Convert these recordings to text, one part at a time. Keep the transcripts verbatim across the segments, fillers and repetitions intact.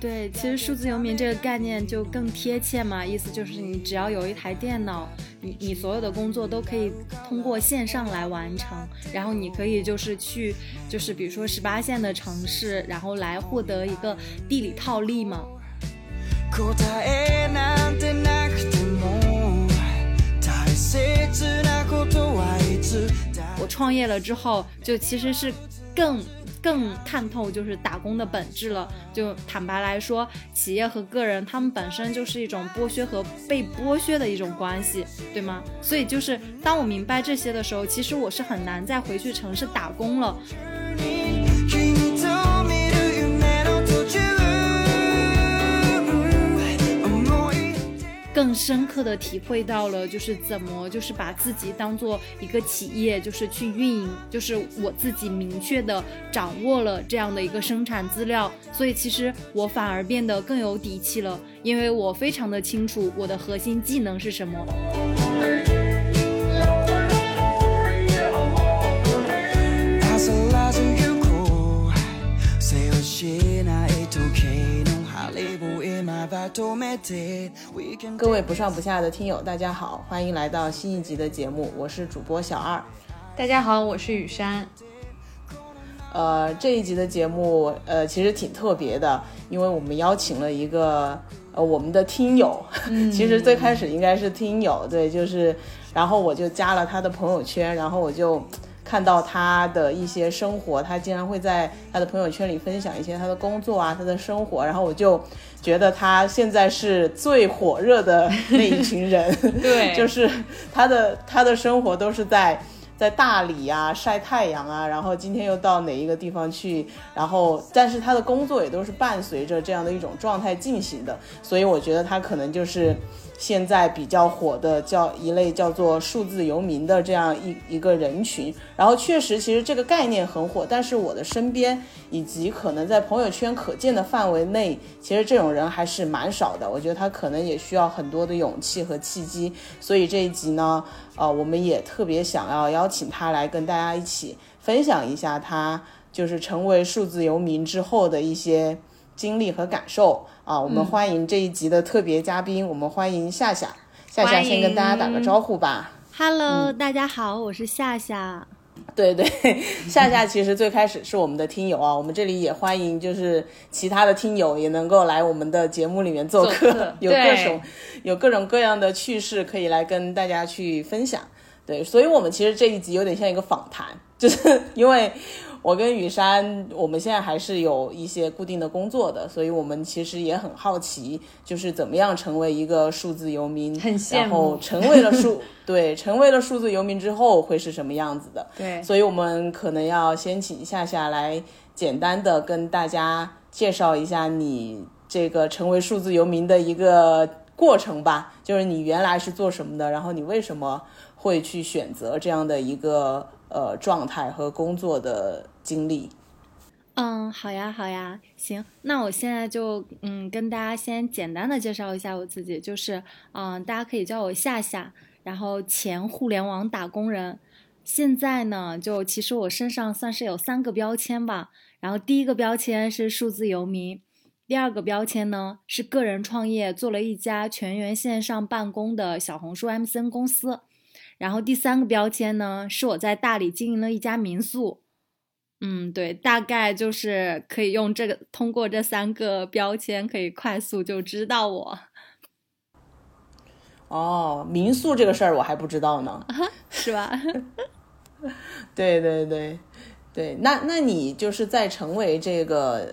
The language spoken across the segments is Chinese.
对，其实数字游民这个概念就更贴切嘛，意思就是你只要有一台电脑，你你所有的工作都可以通过线上来完成，然后你可以就是去就是比如说十八线的城市，然后来获得一个地理套利嘛。我创业了之后，就其实是更更看透就是打工的本质了。就坦白来说，企业和个人他们本身就是一种剥削和被剥削的一种关系，对吗？所以就是当我明白这些的时候，其实我是很难再回去城市打工了。更深刻的体会到了就是怎么就是把自己当做一个企业就是去运营，就是我自己明确的掌握了这样的一个生产资料，所以其实我反而变得更有底气了，因为我非常的清楚我的核心技能是什么。各位不上不下的听友大家好，欢迎来到新一集的节目，我是主播小二。大家好，我是雨山。呃，这一集的节目呃其实挺特别的，因为我们邀请了一个呃我们的听友、嗯、其实最开始应该是听友，对，就是然后我就加了他的朋友圈，然后我就看到他的一些生活，他经常会在他的朋友圈里分享一些他的工作啊，他的生活，然后我就觉得他现在是最火热的那一群人对，就是他的他的生活都是在在大理啊晒太阳啊，然后今天又到哪一个地方去，然后但是他的工作也都是伴随着这样的一种状态进行的，所以我觉得他可能就是现在比较火的叫一类叫做数字游民的这样一一个人群。然后确实其实这个概念很火，但是我的身边以及可能在朋友圈可见的范围内，其实这种人还是蛮少的，我觉得他可能也需要很多的勇气和契机，所以这一集呢呃，我们也特别想要邀请他来跟大家一起分享一下他就是成为数字游民之后的一些经历和感受啊，我们欢迎这一集的特别嘉宾，嗯、我们欢迎夏夏。夏夏先跟大家打个招呼吧。Hello，、嗯、大家好，我是夏夏。对对，夏夏其实最开始是我们的听友啊，我们这里也欢迎就是其他的听友也能够来我们的节目里面做客，做客有各种有各种各样的趣事可以来跟大家去分享。对，所以我们其实这一集有点像一个访谈，就是因为我跟雨山我们现在还是有一些固定的工作的，所以我们其实也很好奇就是怎么样成为一个数字游民，很羡慕，然后成为了数对，成为了数字游民之后会是什么样子的。对，所以我们可能要先请夏夏来简单的跟大家介绍一下你这个成为数字游民的一个过程吧，就是你原来是做什么的，然后你为什么会去选择这样的一个呃状态和工作的经历。嗯，好呀好呀，行，那我现在就嗯跟大家先简单的介绍一下我自己，就是嗯大家可以叫我夏夏，然后前互联网打工人。现在呢就其实我身上算是有三个标签吧，然后第一个标签是数字游民，第二个标签呢是个人创业，做了一家全员线上办公的小红书 M C N 公司，然后第三个标签呢是我在大理经营了一家民宿。嗯，对，大概就是可以用这个通过这三个标签可以快速就知道我。哦，民宿这个事儿我还不知道呢，啊、是吧？对对对对，那那你就是在成为这个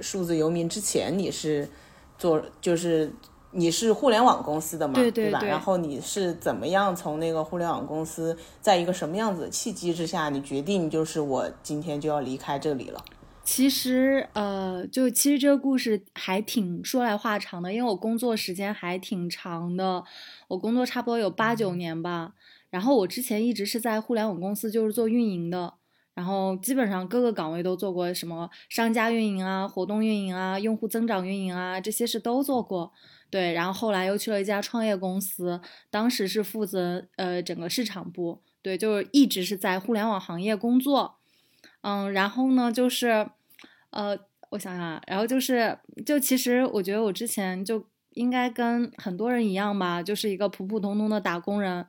数字游民之前，你是做就是。你是互联网公司的嘛，对对 对, 对吧？然后你是怎么样从那个互联网公司，在一个什么样子的契机之下，你决定就是我今天就要离开这里了？其实呃，就其实这个故事还挺说来话长的，因为我工作时间还挺长的，我工作差不多有八九年吧。然后我之前一直是在互联网公司，就是做运营的。然后基本上各个岗位都做过，什么商家运营啊、活动运营啊、用户增长运营啊，这些事都做过。对，然后后来又去了一家创业公司，当时是负责呃整个市场部。对，就是一直是在互联网行业工作。嗯，然后呢就是呃我想想，然后就是就其实我觉得我之前就应该跟很多人一样吧，就是一个普普通通的打工人。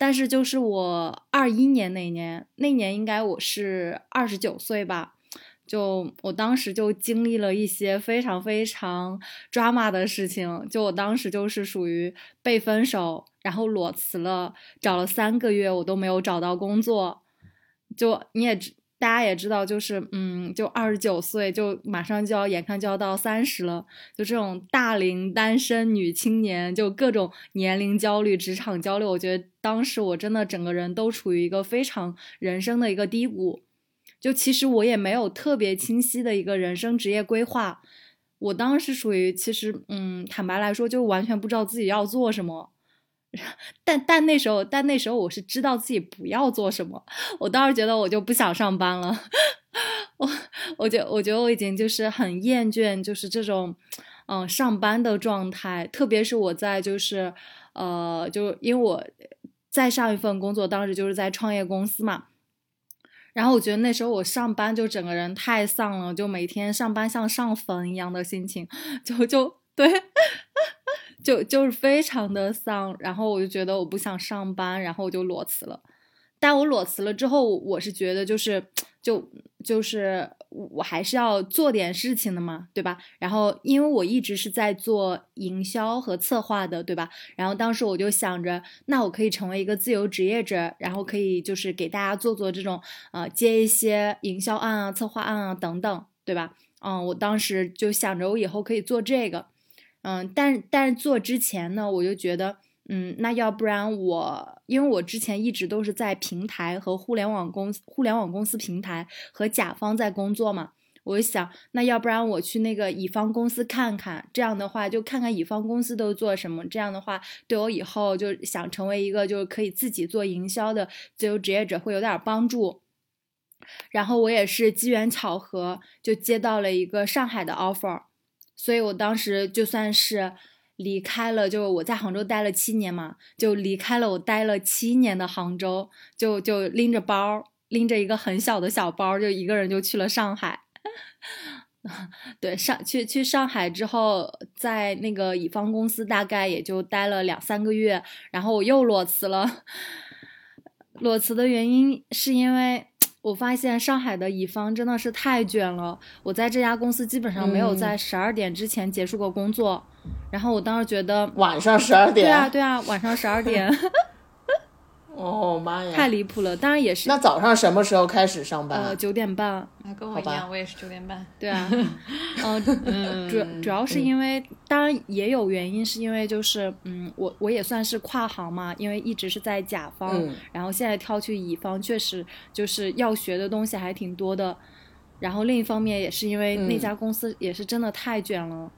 但是就是我二一年那年，那年应该我是二十九岁吧，就我当时就经历了一些非常非常 drama 的事情。就我当时就是属于被分手，然后裸辞了，找了三个月我都没有找到工作。就你也大家也知道，就是嗯，就二十九岁就马上就要眼看就要到三十了，就这种大龄单身女青年，就各种年龄焦虑、职场焦虑，我觉得当时我真的整个人都处于一个非常人生的一个低谷。就其实我也没有特别清晰的一个人生职业规划，我当时属于其实嗯，坦白来说就完全不知道自己要做什么。但但那时候但那时候我是知道自己不要做什么，我当时觉得我就不想上班了。我我觉得我觉得我已经就是很厌倦就是这种嗯、呃、上班的状态，特别是我在就是呃就因为我在上一份工作当时就是在创业公司嘛，然后我觉得那时候我上班就整个人太丧了，就每天上班像上坟一样的心情，就就对就就是非常的丧，然后我就觉得我不想上班，然后我就裸辞了。但我裸辞了之后，我是觉得就是就就是我还是要做点事情的嘛，对吧？然后因为我一直是在做营销和策划的，对吧？然后当时我就想着，那我可以成为一个自由职业者，然后可以就是给大家做做这种呃接一些营销案啊、策划案啊等等，对吧？嗯，我当时就想着我以后可以做这个。嗯，但但是做之前呢，我就觉得，嗯，那要不然我，因为我之前一直都是在平台和互联网公司、互联网公司平台和甲方在工作嘛，我就想，那要不然我去那个乙方公司看看，这样的话就看看乙方公司都做什么，这样的话对我以后就想成为一个就是可以自己做营销的自由职业者会有点帮助。然后我也是机缘巧合就接到了一个上海的 offer。所以我当时就算是离开了，就我在杭州待了七年嘛，就离开了我待了七年的杭州，就就拎着包，拎着一个很小的小包，就一个人就去了上海。对，上去去上海之后，在那个乙方公司大概也就待了两三个月，然后我又裸辞了。裸辞的原因是因为我发现上海的乙方真的是太卷了，我在这家公司基本上没有在十二点之前结束过工作、嗯、然后我当时觉得晚上十二点对啊对啊晚上十二点哦妈呀，太离谱了。当然也是那早上什么时候开始上班、啊、呃九点半、啊、跟我一样，我也是九点半对啊、呃、嗯主主要是因为、嗯、当然也有原因是因为就是嗯我我也算是跨行嘛，因为一直是在甲方、嗯、然后现在跳去乙方，确实就是要学的东西还挺多的。然后另一方面也是因为那家公司也是真的太卷了、嗯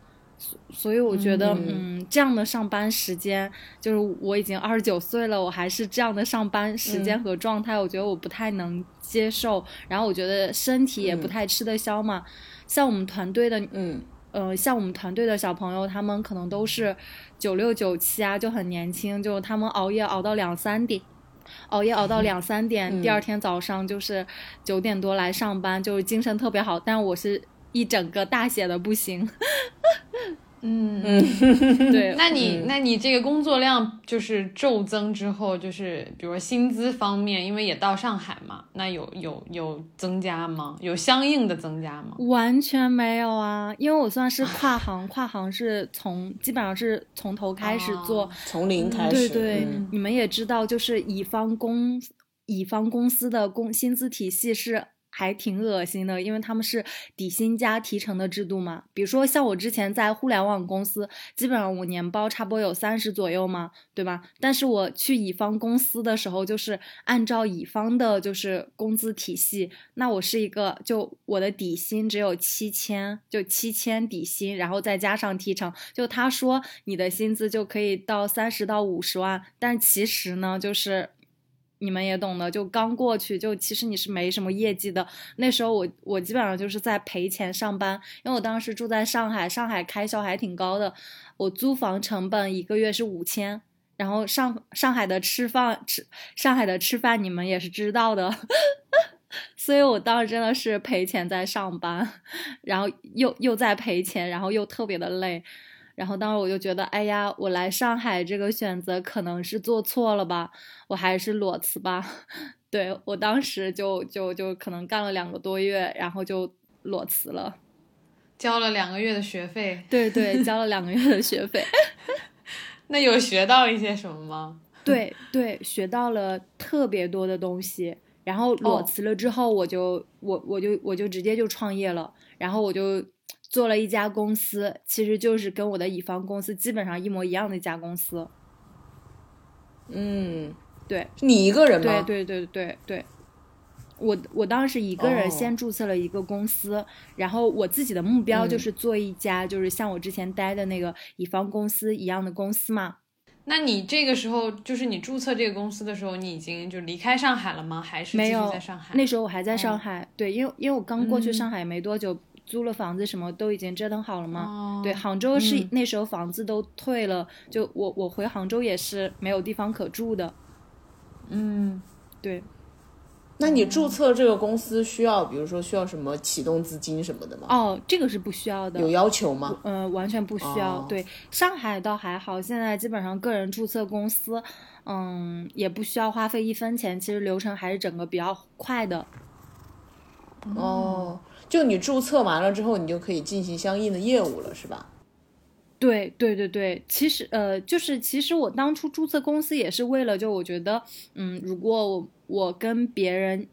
所以我觉得 嗯, 嗯，这样的上班时间，就是我已经二十九岁了，我还是这样的上班时间和状态、嗯、我觉得我不太能接受，然后我觉得身体也不太吃得消嘛、嗯、像我们团队的嗯呃，像我们团队的小朋友，他们可能都是九六九七啊，就很年轻，就他们熬夜熬到两三点熬夜熬到两三点、嗯、第二天早上就是九点多来上班，就是精神特别好，但我是一整个大写的不行。嗯嗯，对。那你那你这个工作量就是骤增之后，就是比如说薪资方面，因为也到上海嘛，那有有有增加吗？有相应的增加吗？完全没有啊，因为我算是跨行，跨行是从基本上是从头开始做，啊、从零开始。嗯、对对、嗯，你们也知道，就是乙方公乙方公司的工薪资体系是。还挺恶心的，因为他们是底薪加提成的制度嘛。比如说像我之前在互联网公司，基本上我年包差不多有三十左右嘛，对吧？但是我去乙方公司的时候，就是按照乙方的就是工资体系，那我是一个就我的底薪只有七千，就七千底薪，然后再加上提成。就他说你的薪资就可以到三十到五十万，但其实呢就是。你们也懂的，就刚过去，就其实你是没什么业绩的。那时候我我基本上就是在赔钱上班，因为我当时住在上海，上海开销还挺高的。我租房成本一个月是五千，然后上上海的吃饭吃上海的吃饭你们也是知道的，所以我当时真的是赔钱在上班，然后又又在赔钱，然后又特别的累，然后当时我就觉得，哎呀，我来上海这个选择可能是做错了吧，我还是裸辞吧。对，我当时就就就可能干了两个多月，然后就裸辞了，交了两个月的学费。对对，交了两个月的学费。那有学到一些什么吗？对对，学到了特别多的东西。然后裸辞了之后，我就、oh. 我我就我就直接就创业了，然后我就做了一家公司，其实就是跟我的乙方公司基本上一模一样的一家公司。嗯，对，你一个人吗？对对对对对，我我当时一个人先注册了一个公司， oh. 然后我自己的目标就是做一家就是像我之前待的那个乙方公司一样的公司嘛。那你这个时候就是你注册这个公司的时候，你已经就离开上海了吗？还是继续在上海？没有，那时候我还在上海、哦、对，因为因为我刚过去上海没多久、嗯、租了房子什么都已经折腾好了嘛、哦、对，杭州是、嗯、那时候房子都退了，就我我回杭州也是没有地方可住的。嗯，对。那你注册这个公司需要比如说需要什么启动资金什么的吗？哦，这个是不需要的。有要求吗？嗯、呃，完全不需要、哦、对，上海倒还好，现在基本上个人注册公司嗯，也不需要花费一分钱，其实流程还是整个比较快的。哦，就你注册完了之后你就可以进行相应的业务了是吧？对对对对，其实呃，就是其实我当初注册公司也是为了，就我觉得，嗯，如果我我跟别人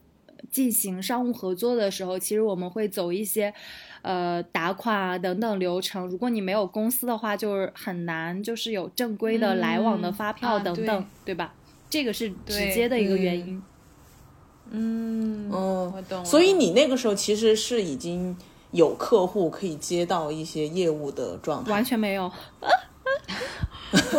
进行商务合作的时候，其实我们会走一些，呃，打款啊等等流程。如果你没有公司的话，就是很难，就是有正规的来往的发票等等，嗯啊、对, 对吧？这个是直接的一个原因。嗯，哦、嗯，我懂了。所以你那个时候其实是已经。有客户可以接到一些业务的状态？完全没有。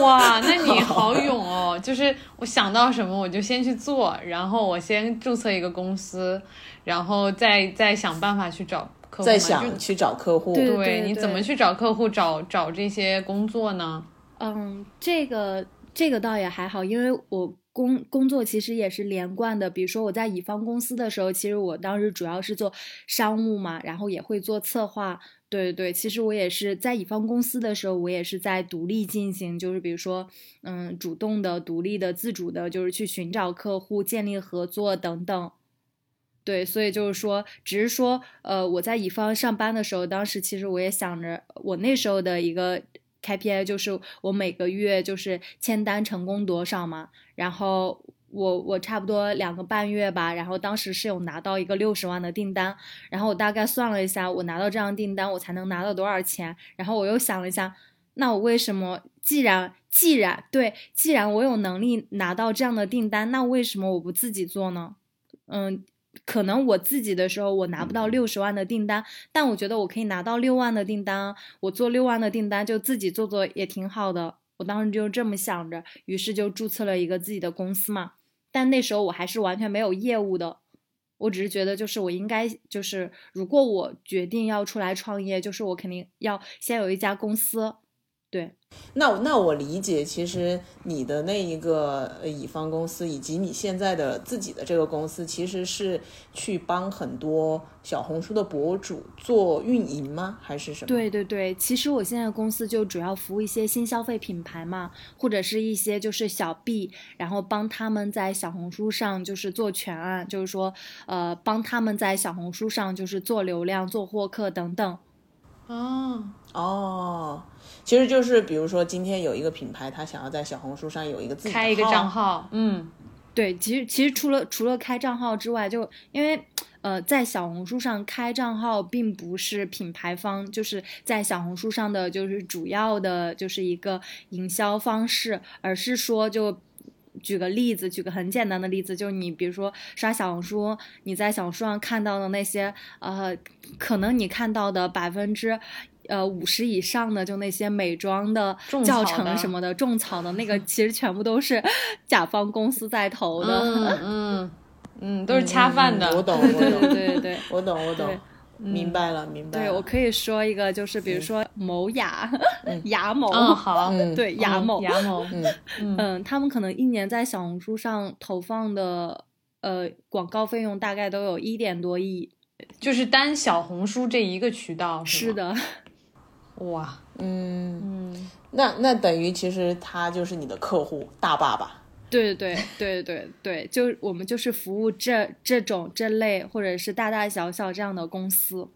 哇，那你好勇哦！就是我想到什么我就先去做，然后我先注册一个公司，然后再再想办法去找客户，再想去找客户。对, 对, 对, 对，你怎么去找客户找找这些工作呢？嗯，这个这个倒也还好，因为我。工工作其实也是连贯的，比如说我在乙方公司的时候，其实我当时主要是做商务嘛，然后也会做策划。对对，其实我也是在乙方公司的时候，我也是在独立进行，就是比如说，嗯，主动的、独立的、自主的，就是去寻找客户、建立合作等等。对，所以就是说，只是说，呃，我在乙方上班的时候，当时其实我也想着，我那时候的一个。K P I 就是我每个月就是签单成功多少嘛，然后我我差不多两个半月吧，然后当时是有拿到一个六十万的订单，然后我大概算了一下，我拿到这样订单我才能拿到多少钱，然后我又想了一下，那我为什么既然既然对既然我有能力拿到这样的订单，那为什么我不自己做呢？嗯，可能我自己的时候我拿不到六十万的订单，但我觉得我可以拿到六万的订单，我做六万的订单就自己做做也挺好的，我当时就这么想着，于是就注册了一个自己的公司嘛。但那时候我还是完全没有业务的，我只是觉得就是我应该就是如果我决定要出来创业，就是我肯定要先有一家公司。对，那那我理解，其实你的那一个乙方公司以及你现在的自己的这个公司，其实是去帮很多小红书的博主做运营吗？还是什么？对对对，其实我现在的公司就主要服务一些新消费品牌嘛，或者是一些就是小 B， 然后帮他们在小红书上就是做全案，就是说呃帮他们在小红书上就是做流量、做获客等等。哦哦，其实就是比如说今天有一个品牌他想要在小红书上有一个自己的号，开一个账号。嗯，对，其实其实除了除了开账号之外，就因为呃在小红书上开账号并不是品牌方就是在小红书上的就是主要的就是一个营销方式，而是说就举个例子，举个很简单的例子，就是你比如说刷小红书，你在小红书上看到的那些呃，可能你看到的百分之呃五十以上的就那些美妆的教程什么的，种草的那个，其实全部都是甲方公司在投的。嗯嗯嗯，都是恰饭的。嗯、我懂，我懂，对对对，我懂我懂。明白了，明白了。对，我可以说一个，就是比如说某雅、嗯、雅某，嗯、好，对、嗯、雅某，雅某，嗯 嗯, 嗯，他们可能一年在小红书上投放的呃广告费用大概都有一点多亿，就是单小红书这一个渠道。 是, 是的，哇，嗯嗯，那那等于其实他就是你的客户大爸爸。对对对对对对，就我们就是服务这这种这类或者是大大小小这样的公司。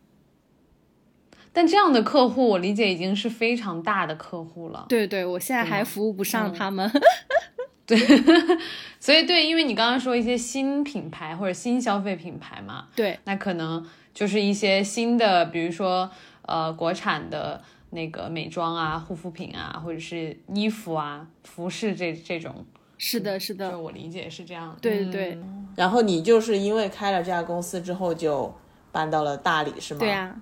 但这样的客户我理解已经是非常大的客户了。对对，我现在还服务不上他们、嗯嗯、对，所以对，因为你刚刚说一些新品牌或者新消费品牌嘛，对，那可能就是一些新的，比如说呃国产的那个美妆啊、护肤品啊，或者是衣服啊、服饰这这种。是的是的，我理解是这样。对对、嗯、然后你就是因为开了这家公司之后就搬到了大理是吗？对啊，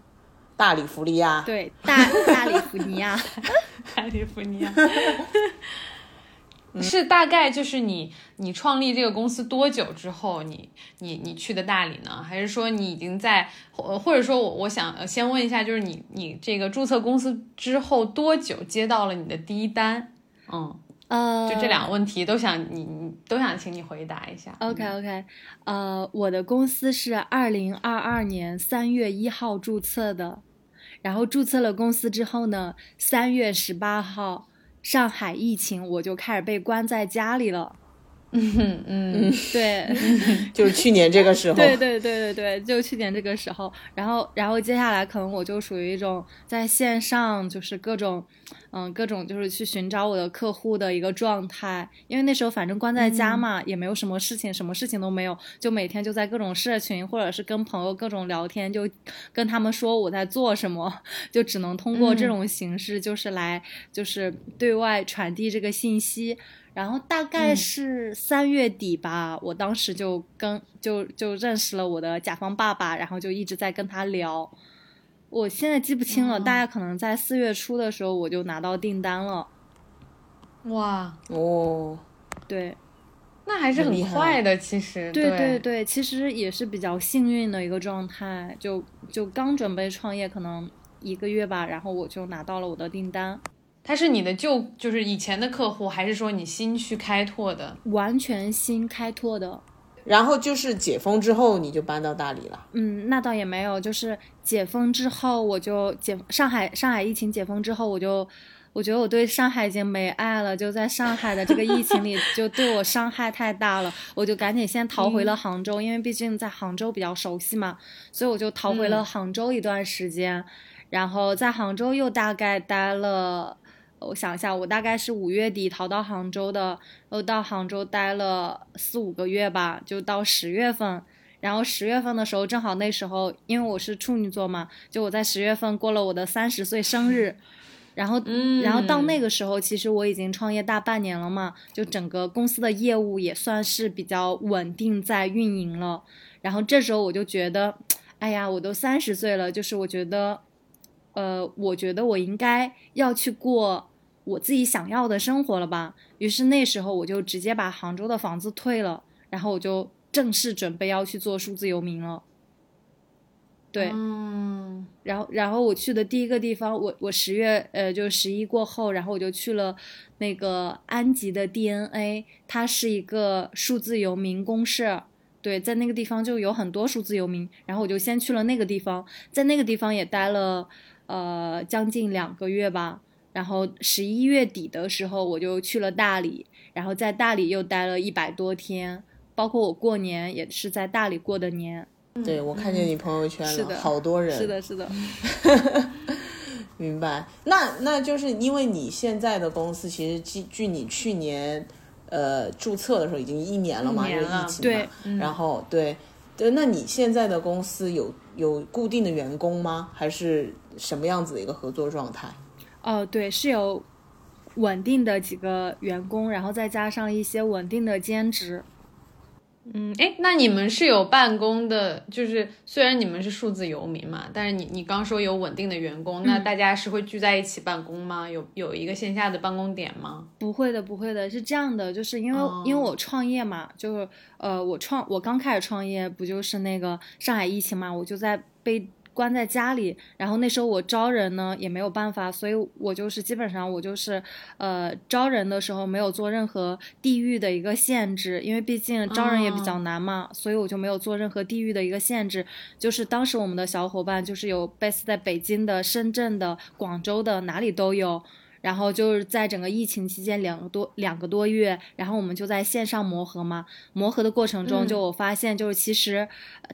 大理弗尼亚。对，大大理弗尼亚大理弗尼亚是大概就是你你创立这个公司多久之后你你你去的大理呢？还是说你已经在，或者说我我想先问一下，就是你你这个注册公司之后多久接到了你的第一单？嗯呃，就这两个问题都想你，你都想请你回答一下。OK OK， 呃，我的公司是二零二二年三月一号注册的，然后注册了公司之后呢，三月十八号上海疫情，我就开始被关在家里了。嗯嗯，对，就是去年这个时候，对对对对对，就去年这个时候，然后然后接下来可能我就属于一种在线上，就是各种，嗯，各种就是去寻找我的客户的一个状态，因为那时候反正关在家嘛，嗯、也没有什么事情，什么事情都没有，就每天就在各种社群或者是跟朋友各种聊天，就跟他们说我在做什么，就只能通过这种形式，就是来、嗯、就是对外传递这个信息。然后大概是三月底吧、嗯、我当时就跟就就认识了我的甲方爸爸，然后就一直在跟他聊，我现在记不清了、嗯、大概可能在四月初的时候我就拿到订单了。哇哦，对，那还是很快的其实。对对对，其实也是比较幸运的一个状态，就就刚准备创业可能一个月吧，然后我就拿到了我的订单。他是你的旧，就是以前的客户，还是说你新去开拓的？完全新开拓的。然后就是解封之后你就搬到大理了？嗯，那倒也没有，就是解封之后我就解上海上海疫情解封之后，我就我觉得我对上海已经没爱了，就在上海的这个疫情里就对我伤害太大了，我就赶紧先逃回了杭州、嗯、因为毕竟在杭州比较熟悉嘛，所以我就逃回了杭州一段时间、嗯、然后在杭州又大概待了，我想一下，我大概是五月底逃到杭州的，又到杭州待了四五个月吧，就到十月份。然后十月份的时候，正好那时候因为我是处女座嘛，就我在十月份过了我的三十岁生日。然后、嗯、然后到那个时候其实我已经创业大半年了嘛，就整个公司的业务也算是比较稳定在运营了。然后这时候我就觉得，哎呀，我都三十岁了，就是我觉得呃，我觉得我应该要去过我自己想要的生活了吧。于是那时候我就直接把杭州的房子退了，然后我就正式准备要去做数字游民了。对、嗯、然后然后我去的第一个地方，我我十月呃就十一过后，然后我就去了那个安吉的 D N A， 它是一个数字游民公社。对，在那个地方就有很多数字游民，然后我就先去了那个地方，在那个地方也待了呃将近两个月吧。然后十一月底的时候我就去了大理，然后在大理又待了一百多天，包括我过年也是在大理过的年。对，我看见你朋友圈了、嗯、是的，好多人。是的是的明白。那那就是因为你现在的公司其实据据你去年呃注册的时候已经一年了嘛，因为疫情。对、嗯、然后对对，那你现在的公司有有固定的员工吗？还是什么样子的一个合作状态？哦，对，是有稳定的几个员工，然后再加上一些稳定的兼职。嗯，哎，那你们是有办公的，就是虽然你们是数字游民嘛，但是你你刚说有稳定的员工，那大家是会聚在一起办公吗？嗯、有有一个线下的办公点吗？不会的，不会的，是这样的，就是因为、哦、因为我创业嘛，就是呃，我创我刚开始创业不就是那个上海疫情嘛，我就在被关在家里，然后那时候我招人呢也没有办法，所以我就是基本上我就是呃招人的时候没有做任何地域的一个限制，因为毕竟招人也比较难嘛、oh. 所以我就没有做任何地域的一个限制，就是当时我们的小伙伴就是有 base 在北京的、深圳的、广州的，哪里都有，然后就是在整个疫情期间两个多两个多月，然后我们就在线上磨合嘛，磨合的过程中就我发现就是其实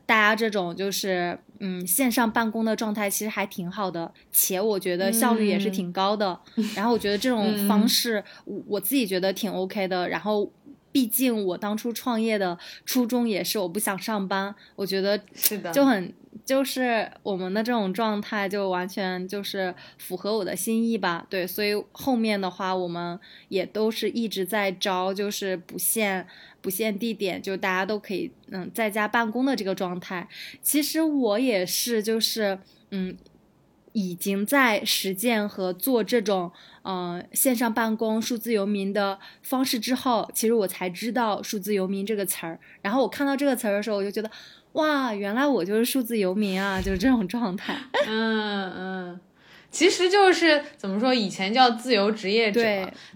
大家这种就是嗯线上办公的状态其实还挺好的，且我觉得效率也是挺高的、嗯、然后我觉得这种方式、嗯、我自己觉得挺 OK 的，然后毕竟我当初创业的初衷也是我不想上班，我觉得就很就是我们的这种状态就完全就是符合我的心意吧，对，所以后面的话我们也都是一直在招，就是不限不限地点，就大家都可以嗯在家办公的这个状态。其实我也是就是嗯已经在实践和做这种呃，线上办公数字游民的方式之后，其实我才知道数字游民这个词儿。然后我看到这个词儿的时候，我就觉得哇，原来我就是数字游民啊，就是这种状态。嗯嗯，其实就是怎么说，以前叫自由职业者，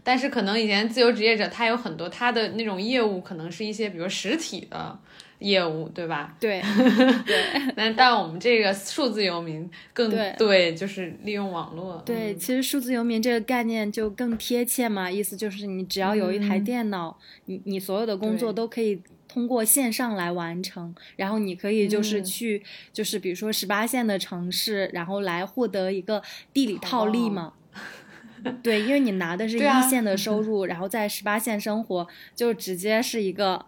但是可能以前自由职业者他有很多他的那种业务，可能是一些比如实体的业务，对吧？对对但但我们这个数字游民更 对, 对就是利用网络，对、嗯、其实数字游民这个概念就更贴切嘛，意思就是你只要有一台电脑、嗯、你你所有的工作都可以通过线上来完成，然后你可以就是去、嗯、就是比如说十八线的城市，然后来获得一个地理套利嘛、哦对，因为你拿的是一线的收入、啊、然后在十八线生活，就直接是一个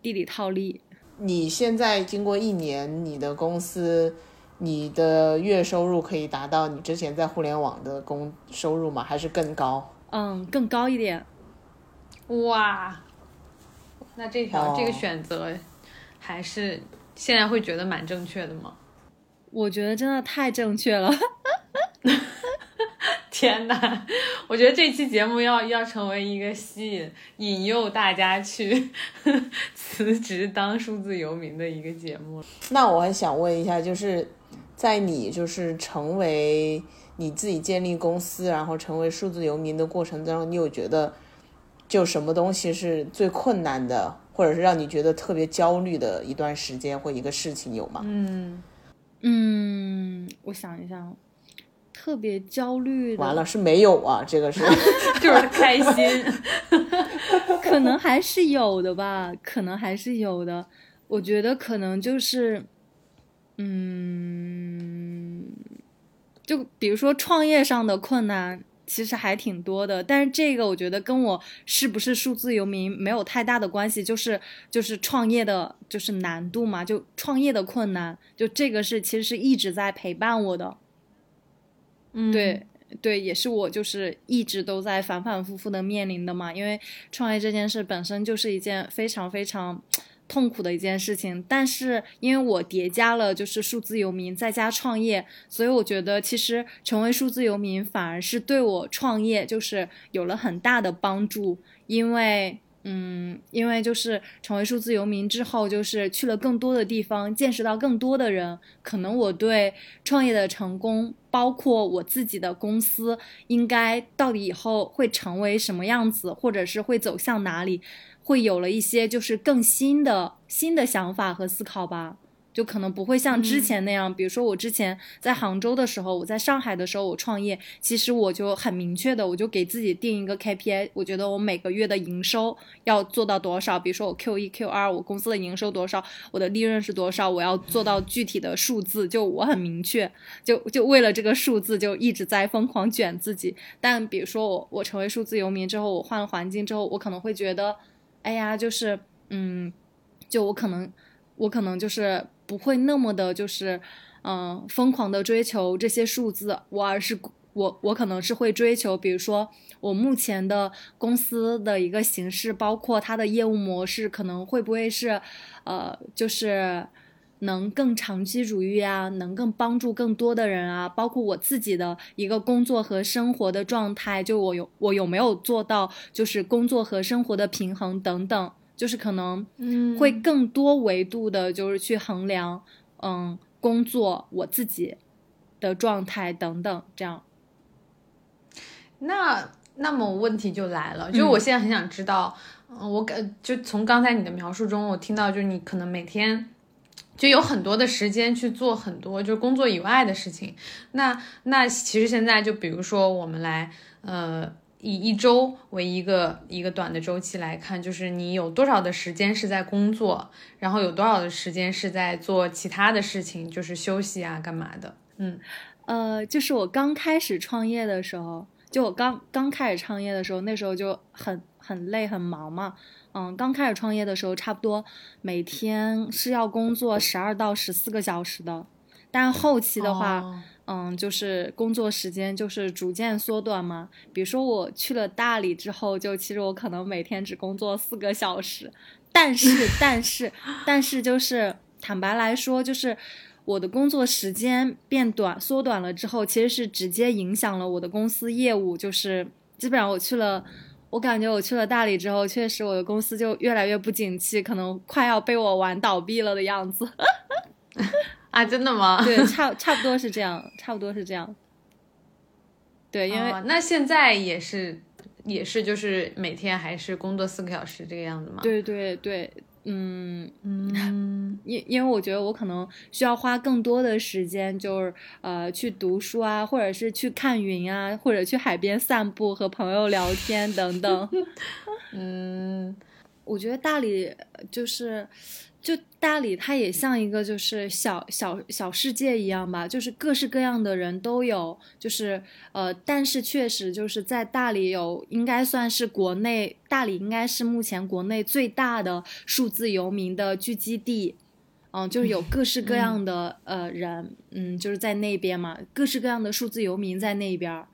地理套利。你现在经过一年，你的公司你的月收入可以达到你之前在互联网的工收入吗？还是更高？嗯，更高一点。哇，那这条、哦、这个选择还是现在会觉得蛮正确的吗？我觉得真的太正确了天哪，我觉得这期节目要要成为一个吸引引诱大家去呵呵辞职当数字游民的一个节目。那我还想问一下，就是在你就是成为你自己建立公司，然后成为数字游民的过程中，你有觉得就什么东西是最困难的，或者是让你觉得特别焦虑的一段时间或一个事情有吗？嗯嗯，我想一想。特别焦虑的，完了是没有啊，这个是就是开心可能还是有的吧，可能还是有的。我觉得可能就是嗯就比如说创业上的困难其实还挺多的，但是这个我觉得跟我是不是数字游民没有太大的关系，就是就是创业的就是难度嘛，就创业的困难，就这个是其实是一直在陪伴我的。嗯、对对，也是我就是一直都在反反复复的面临的嘛，因为创业这件事本身就是一件非常非常痛苦的一件事情，但是因为我叠加了就是数字游民再加创业，所以我觉得其实成为数字游民反而是对我创业就是有了很大的帮助，因为嗯，因为就是成为数字游民之后，就是去了更多的地方，见识到更多的人，可能我对创业的成功，包括我自己的公司应该到底以后会成为什么样子，或者是会走向哪里，会有了一些就是更新的新的想法和思考吧。就可能不会像之前那样、嗯、比如说我之前在杭州的时候，我在上海的时候我创业，其实我就很明确的，我就给自己定一个 K P I， 我觉得我每个月的营收要做到多少，比如说我 Q 一 Q 二 我公司的营收多少，我的利润是多少，我要做到具体的数字，就我很明确，就就为了这个数字就一直在疯狂卷自己。但比如说我我成为数字游民之后，我换环境之后，我可能会觉得哎呀就是嗯就我可能我可能就是不会那么的就是嗯、呃、疯狂的追求这些数字，我而是我我可能是会追求，比如说我目前的公司的一个形式，包括它的业务模式，可能会不会是呃就是能更长期主义啊，能更帮助更多的人啊，包括我自己的一个工作和生活的状态，就我有我有没有做到就是工作和生活的平衡等等，就是可能会更多维度的就是去衡量 嗯, 嗯工作、我自己的状态等等这样。那那么问题就来了，就我现在很想知道、嗯、我就从刚才你的描述中我听到，就是你可能每天就有很多的时间去做很多就是工作以外的事情。那那其实现在就比如说我们来呃以一周为一个一个短的周期来看，就是你有多少的时间是在工作，然后有多少的时间是在做其他的事情，就是休息啊干嘛的。嗯呃，就是我刚开始创业的时候，就我刚刚开始创业的时候，那时候就很很累很忙嘛。嗯，刚开始创业的时候，差不多每天是要工作十二到十四个小时的，但后期的话， oh. 嗯，就是工作时间就是逐渐缩短嘛。比如说我去了大理之后，就其实我可能每天只工作四个小时，但是但是但是就是坦白来说，就是我的工作时间变短缩短了之后，其实是直接影响了我的公司业务，就是基本上我去了。我感觉我去了大理之后，确实我的公司就越来越不景气，可能快要被我玩倒闭了的样子。啊，真的吗？对，差差不多是这样，差不多是这样。对，因为、哦、那现在也是也是就是每天还是工作四个小时这个样子吗？对对对，嗯嗯，因因为我觉得我可能需要花更多的时间，就是呃去读书啊，或者是去看云啊，或者去海边散步和朋友聊天等等。嗯，我觉得大理就是就大理它也像一个就是小小小世界一样吧，就是各式各样的人都有，就是呃但是确实就是在大理有应该算是国内大理应该是目前国内最大的数字游民的聚集地。嗯，就是有各式各样的、嗯、呃人嗯就是在那边嘛，各式各样的数字游民在那边。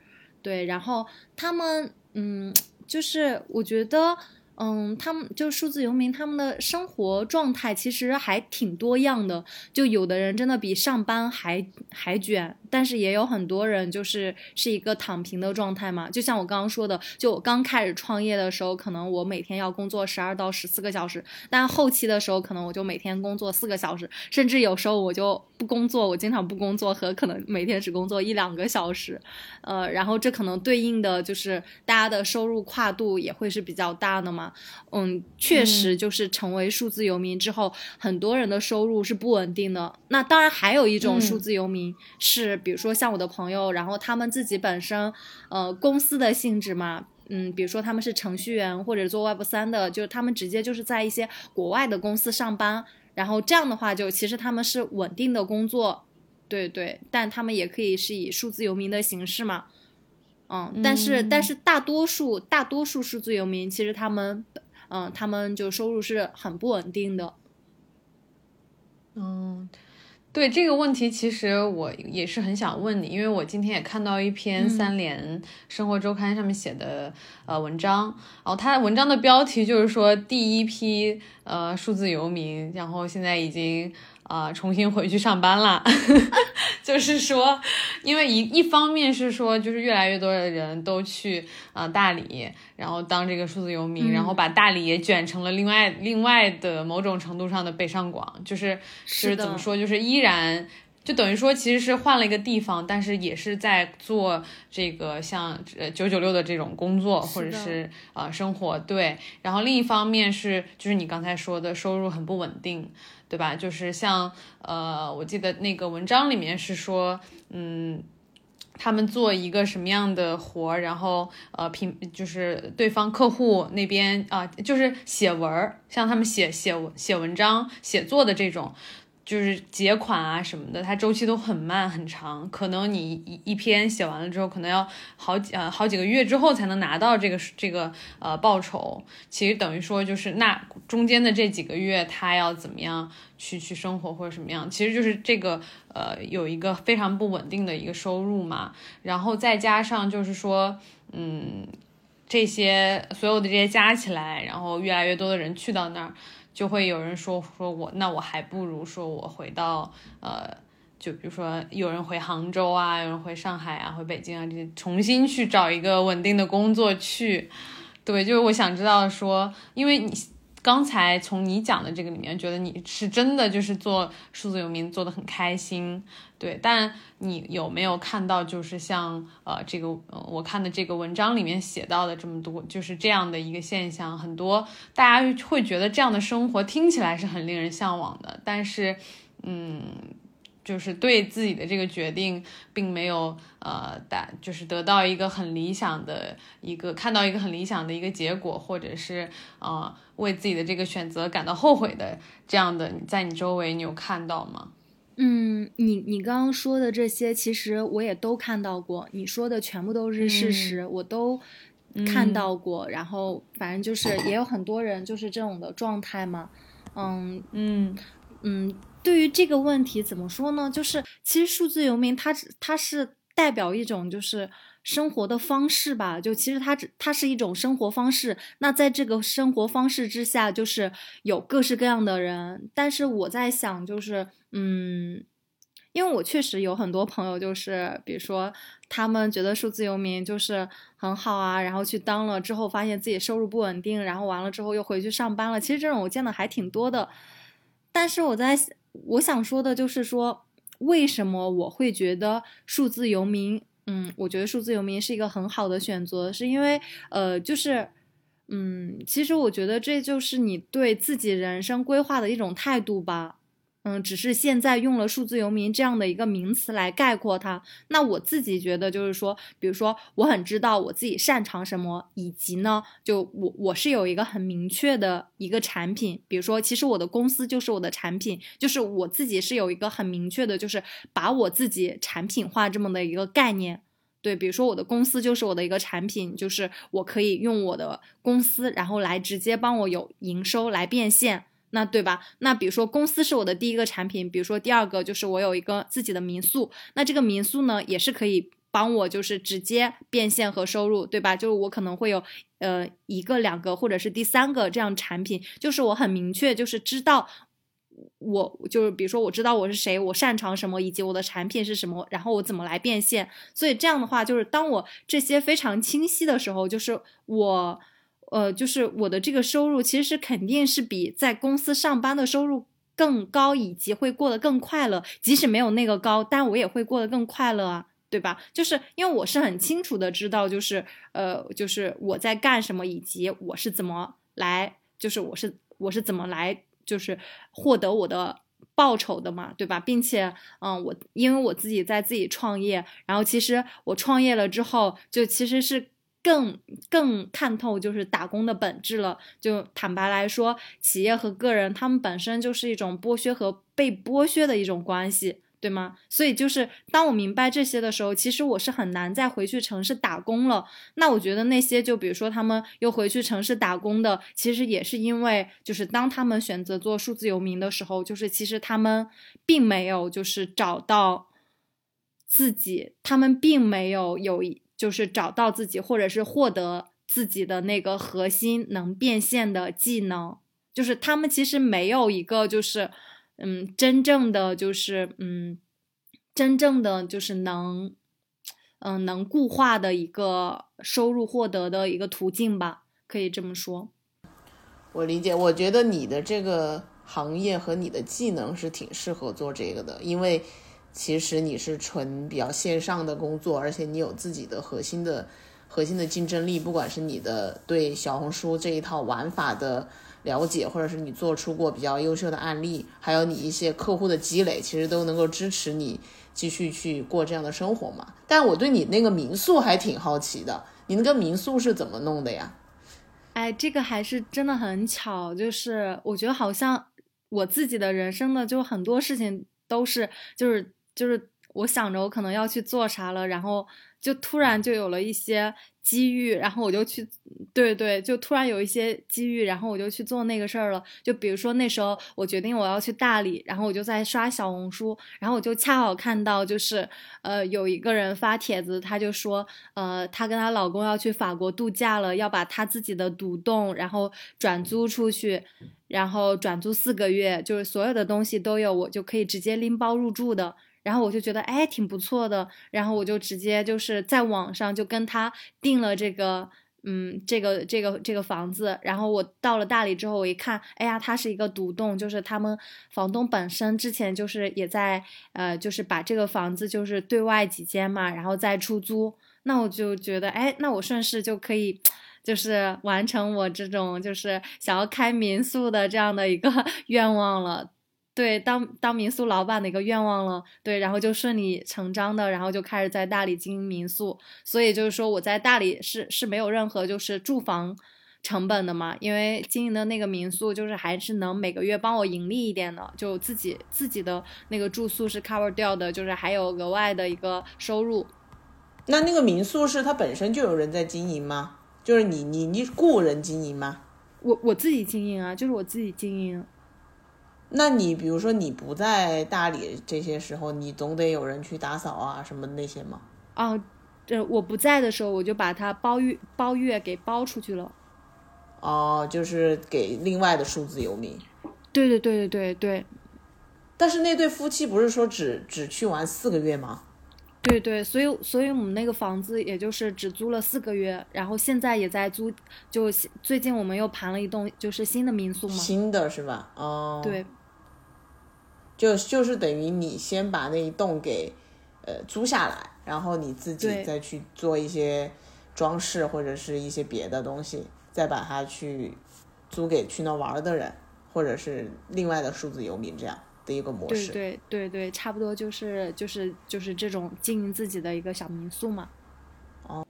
对，然后他们嗯就是我觉得嗯，他们就数字游民，他们的生活状态其实还挺多样的。就有的人真的比上班还还卷，但是也有很多人就是是一个躺平的状态嘛。就像我刚刚说的，就我刚开始创业的时候，可能我每天要工作十二到十四个小时，但后期的时候，可能我就每天工作四个小时，甚至有时候我就不工作，我经常不工作和可能每天只工作一两个小时。呃，然后这可能对应的就是大家的收入跨度也会是比较大的嘛。嗯，确实就是成为数字游民之后、嗯、很多人的收入是不稳定的。那当然还有一种数字游民是、嗯、比如说像我的朋友，然后他们自己本身呃公司的性质嘛，嗯，比如说他们是程序员或者做 web 三 的，就是他们直接就是在一些国外的公司上班，然后这样的话就其实他们是稳定的工作。对对，但他们也可以是以数字游民的形式嘛。嗯，但是、嗯、但是大多数大多数数字游民其实他们嗯他们就收入是很不稳定的。嗯，对这个问题其实我也是很想问你，因为我今天也看到一篇三联生活周刊上面写的、嗯、呃文章，然后他文章的标题就是说第一批呃数字游民，然后现在已经啊、呃，重新回去上班了。就是说因为一一方面是说就是越来越多的人都去啊、呃、大理，然后当这个数字游民、嗯、然后把大理也卷成了另外另外的某种程度上的北上广，就是是怎么说，就是依然就等于说其实是换了一个地方，但是也是在做这个像九九六的这种工作或者是呃生活。对，然后另一方面是就是你刚才说的收入很不稳定，对吧？就是像呃我记得那个文章里面是说嗯他们做一个什么样的活，然后呃评就是对方客户那边啊、呃、就是写文，像他们写写写文章写作的这种就是结款啊什么的，它周期都很慢很长，可能你一一篇写完了之后，可能要好几呃好几个月之后才能拿到这个这个呃报酬。其实等于说就是那中间的这几个月，他要怎么样去去生活或者什么样，其实就是这个呃有一个非常不稳定的一个收入嘛。然后再加上就是说嗯这些所有的这些加起来，然后越来越多的人去到那儿。就会有人说说我那我还不如说我回到呃就比如说有人回杭州啊，有人回上海啊，回北京啊，这些重新去找一个稳定的工作去。对，就是我想知道说，因为你刚才从你讲的这个里面觉得你是真的就是做数字游民做得很开心，对，但你有没有看到就是像呃这个、呃、我看的这个文章里面写到的这么多就是这样的一个现象，很多大家会觉得这样的生活听起来是很令人向往的，但是嗯就是对自己的这个决定并没有呃打就是得到一个很理想的一个看到一个很理想的一个结果，或者是呃为自己的这个选择感到后悔的这样的，在你周围你有看到吗？嗯，你你刚刚说的这些其实我也都看到过，你说的全部都是事实、嗯、我都看到过、嗯、然后反正就是也有很多人就是这种的状态嘛。嗯嗯嗯，对于这个问题怎么说呢，就是其实数字游民它它是代表一种就是生活的方式吧，就其实它它是一种生活方式，那在这个生活方式之下就是有各式各样的人，但是我在想就是嗯因为我确实有很多朋友就是比如说他们觉得数字游民就是很好啊，然后去当了之后发现自己收入不稳定，然后完了之后又回去上班了，其实这种我见的还挺多的，但是我在我想说的就是说为什么我会觉得数字游民嗯我觉得数字游民是一个很好的选择，是因为呃就是嗯其实我觉得这就是你对自己人生规划的一种态度吧，嗯只是现在用了数字游民这样的一个名词来概括它。那我自己觉得就是说比如说我很知道我自己擅长什么，以及呢就我我是有一个很明确的一个产品，比如说其实我的公司就是我的产品，就是我自己是有一个很明确的就是把我自己产品化这么的一个概念。对，比如说我的公司就是我的一个产品，就是我可以用我的公司然后来直接帮我有营收来变现。那对吧，那比如说公司是我的第一个产品，比如说第二个就是我有一个自己的民宿，那这个民宿呢也是可以帮我就是直接变现和收入，对吧，就是我可能会有呃一个两个或者是第三个这样产品，就是我很明确就是知道我就是比如说我知道我是谁，我擅长什么，以及我的产品是什么，然后我怎么来变现。所以这样的话就是当我这些非常清晰的时候，就是我呃，就是我的这个收入其实是肯定是比在公司上班的收入更高，以及会过得更快乐，即使没有那个高，但我也会过得更快乐啊，对吧，就是因为我是很清楚的知道就是呃，就是我在干什么，以及我是怎么来就是我是我是怎么来就是获得我的报酬的嘛，对吧，并且嗯，我因为我自己在自己创业，然后其实我创业了之后就其实是更更看透就是打工的本质了，就坦白来说企业和个人他们本身就是一种剥削和被剥削的一种关系，对吗，所以就是当我明白这些的时候，其实我是很难再回去城市打工了。那我觉得那些就比如说他们又回去城市打工的，其实也是因为就是当他们选择做数字游民的时候，就是其实他们并没有就是找到自己，他们并没有有就是找到自己，或者是获得自己的那个核心能变现的技能，就是他们其实没有一个就是嗯真正的就是嗯真正的就是能嗯、呃、能固化的一个收入获得的一个途径吧，可以这么说。我理解，我觉得你的这个行业和你的技能是挺适合做这个的，因为其实你是纯比较线上的工作，而且你有自己的核心的核心的竞争力，不管是你的对小红书这一套玩法的了解，或者是你做出过比较优秀的案例，还有你一些客户的积累，其实都能够支持你继续去过这样的生活嘛。但我对你那个民宿还挺好奇的，你那个民宿是怎么弄的呀？哎，这个还是真的很巧，就是我觉得好像我自己的人生的就很多事情都是就是就是我想着我可能要去做啥了，然后就突然就有了一些机遇，然后我就去对对就突然有一些机遇，然后我就去做那个事儿了。就比如说那时候我决定我要去大理，然后我就在刷小红书，然后我就恰好看到就是呃有一个人发帖子，他就说呃他跟他老公要去法国度假了，要把他自己的独栋然后转租出去，然后转租四个月，就是所有的东西都有，我就可以直接拎包入住的。然后我就觉得哎挺不错的，然后我就直接就是在网上就跟他订了这个嗯，这个这个这个房子，然后我到了大理之后，我一看，哎呀，它是一个独栋，就是他们房东本身之前就是也在呃，就是把这个房子就是对外几间嘛，然后再出租。那我就觉得，哎，那我顺势就可以，就是完成我这种就是想要开民宿的这样的一个愿望了。对，当当民宿老板的一个愿望了，对，然后就顺理成章的，然后就开始在大理经营民宿。所以就是说我在大理是是没有任何就是住房成本的嘛，因为经营的那个民宿就是还是能每个月帮我盈利一点的，就自己自己的那个住宿是 cover 掉的，就是还有额外的一个收入。那那个民宿是它本身就有人在经营吗？就是你你你雇人经营吗？我我自己经营啊，就是我自己经营。那你比如说你不在大理这些时候，你总得有人去打扫啊什么那些吗？啊，这我不在的时候，我就把它包月包月给包出去了。哦，就是给另外的数字游民。对对对对对对。但是那对夫妻不是说只只去玩四个月吗？对对，所以所以我们那个房子也就是只租了四个月，然后现在也在租，就最近我们又盘了一栋就是新的民宿嘛。新的是吧？哦，对，就就是等于你先把那一栋给呃租下来，然后你自己再去做一些装饰或者是一些别的东西，再把它去租给去那玩的人，或者是另外的数字游民这样的一个模式。对对对对，差不多就是就是就是这种经营自己的一个小民宿嘛。哦，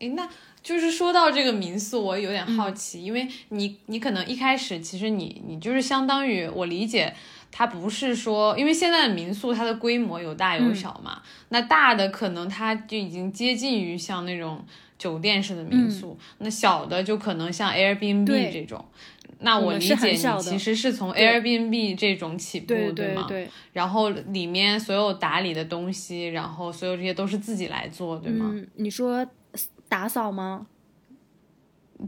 哎，那就是说到这个民宿，我有点好奇，嗯、因为你你可能一开始其实你你就是相当于我理解，它不是说因为现在的民宿它的规模有大有小嘛，嗯、那大的可能它就已经接近于像那种酒店式的民宿，嗯、那小的就可能像 Airbnb 这种。那我理解你其实是从 Airbnb 这种起步， 对, 对吗？对对对，然后里面所有打理的东西，然后所有这些都是自己来做，对吗？嗯，你说打扫吗？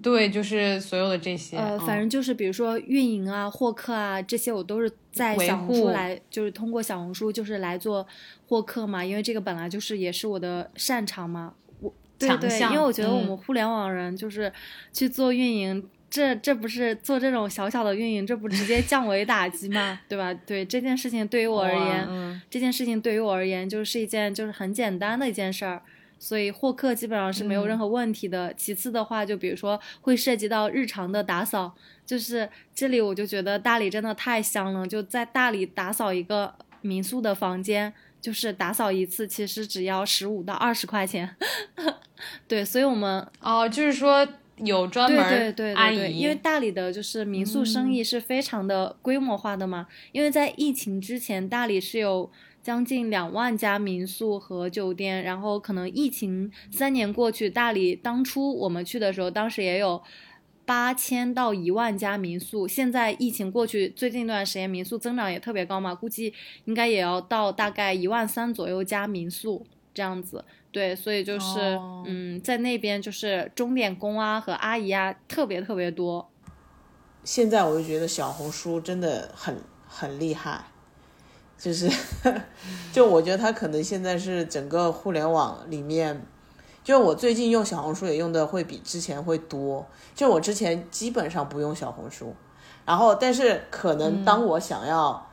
对，就是所有的这些。呃，反正就是比如说运营啊、获客啊这些，我都是在小红书来，就是通过小红书就是来做获客嘛，因为这个本来就是也是我的擅长嘛。我对对，因为我觉得我们互联网人就是去做运营。嗯，这这不是做这种小小的运营，这不直接降维打击吗？对吧？对这件事情对于我而言，嗯、这件事情对于我而言就是一件就是很简单的一件事儿，所以获客基本上是没有任何问题的。嗯、其次的话，就比如说会涉及到日常的打扫，就是这里我就觉得大理真的太香了，就在大理打扫一个民宿的房间。就是打扫一次其实只要十五到二十块钱，对，所以我们哦，就是说有专门阿姨。对对对对对，因为大理的就是民宿生意是非常的规模化的嘛，嗯、因为在疫情之前，大理是有将近两万家民宿和酒店，然后可能疫情三年过去，大理当初我们去的时候，当时也有八千到一万家民宿，现在疫情过去，最近一段时间民宿增长也特别高嘛，估计应该也要到大概一万三左右家民宿这样子。对，所以就是，哦、嗯，在那边就是钟点工啊和阿姨啊特别特别多。现在我就觉得小红书真的很很厉害，就是就我觉得它可能现在是整个互联网里面。就我最近用小红书也用的会比之前会多，就我之前基本上不用小红书，然后但是可能当我想要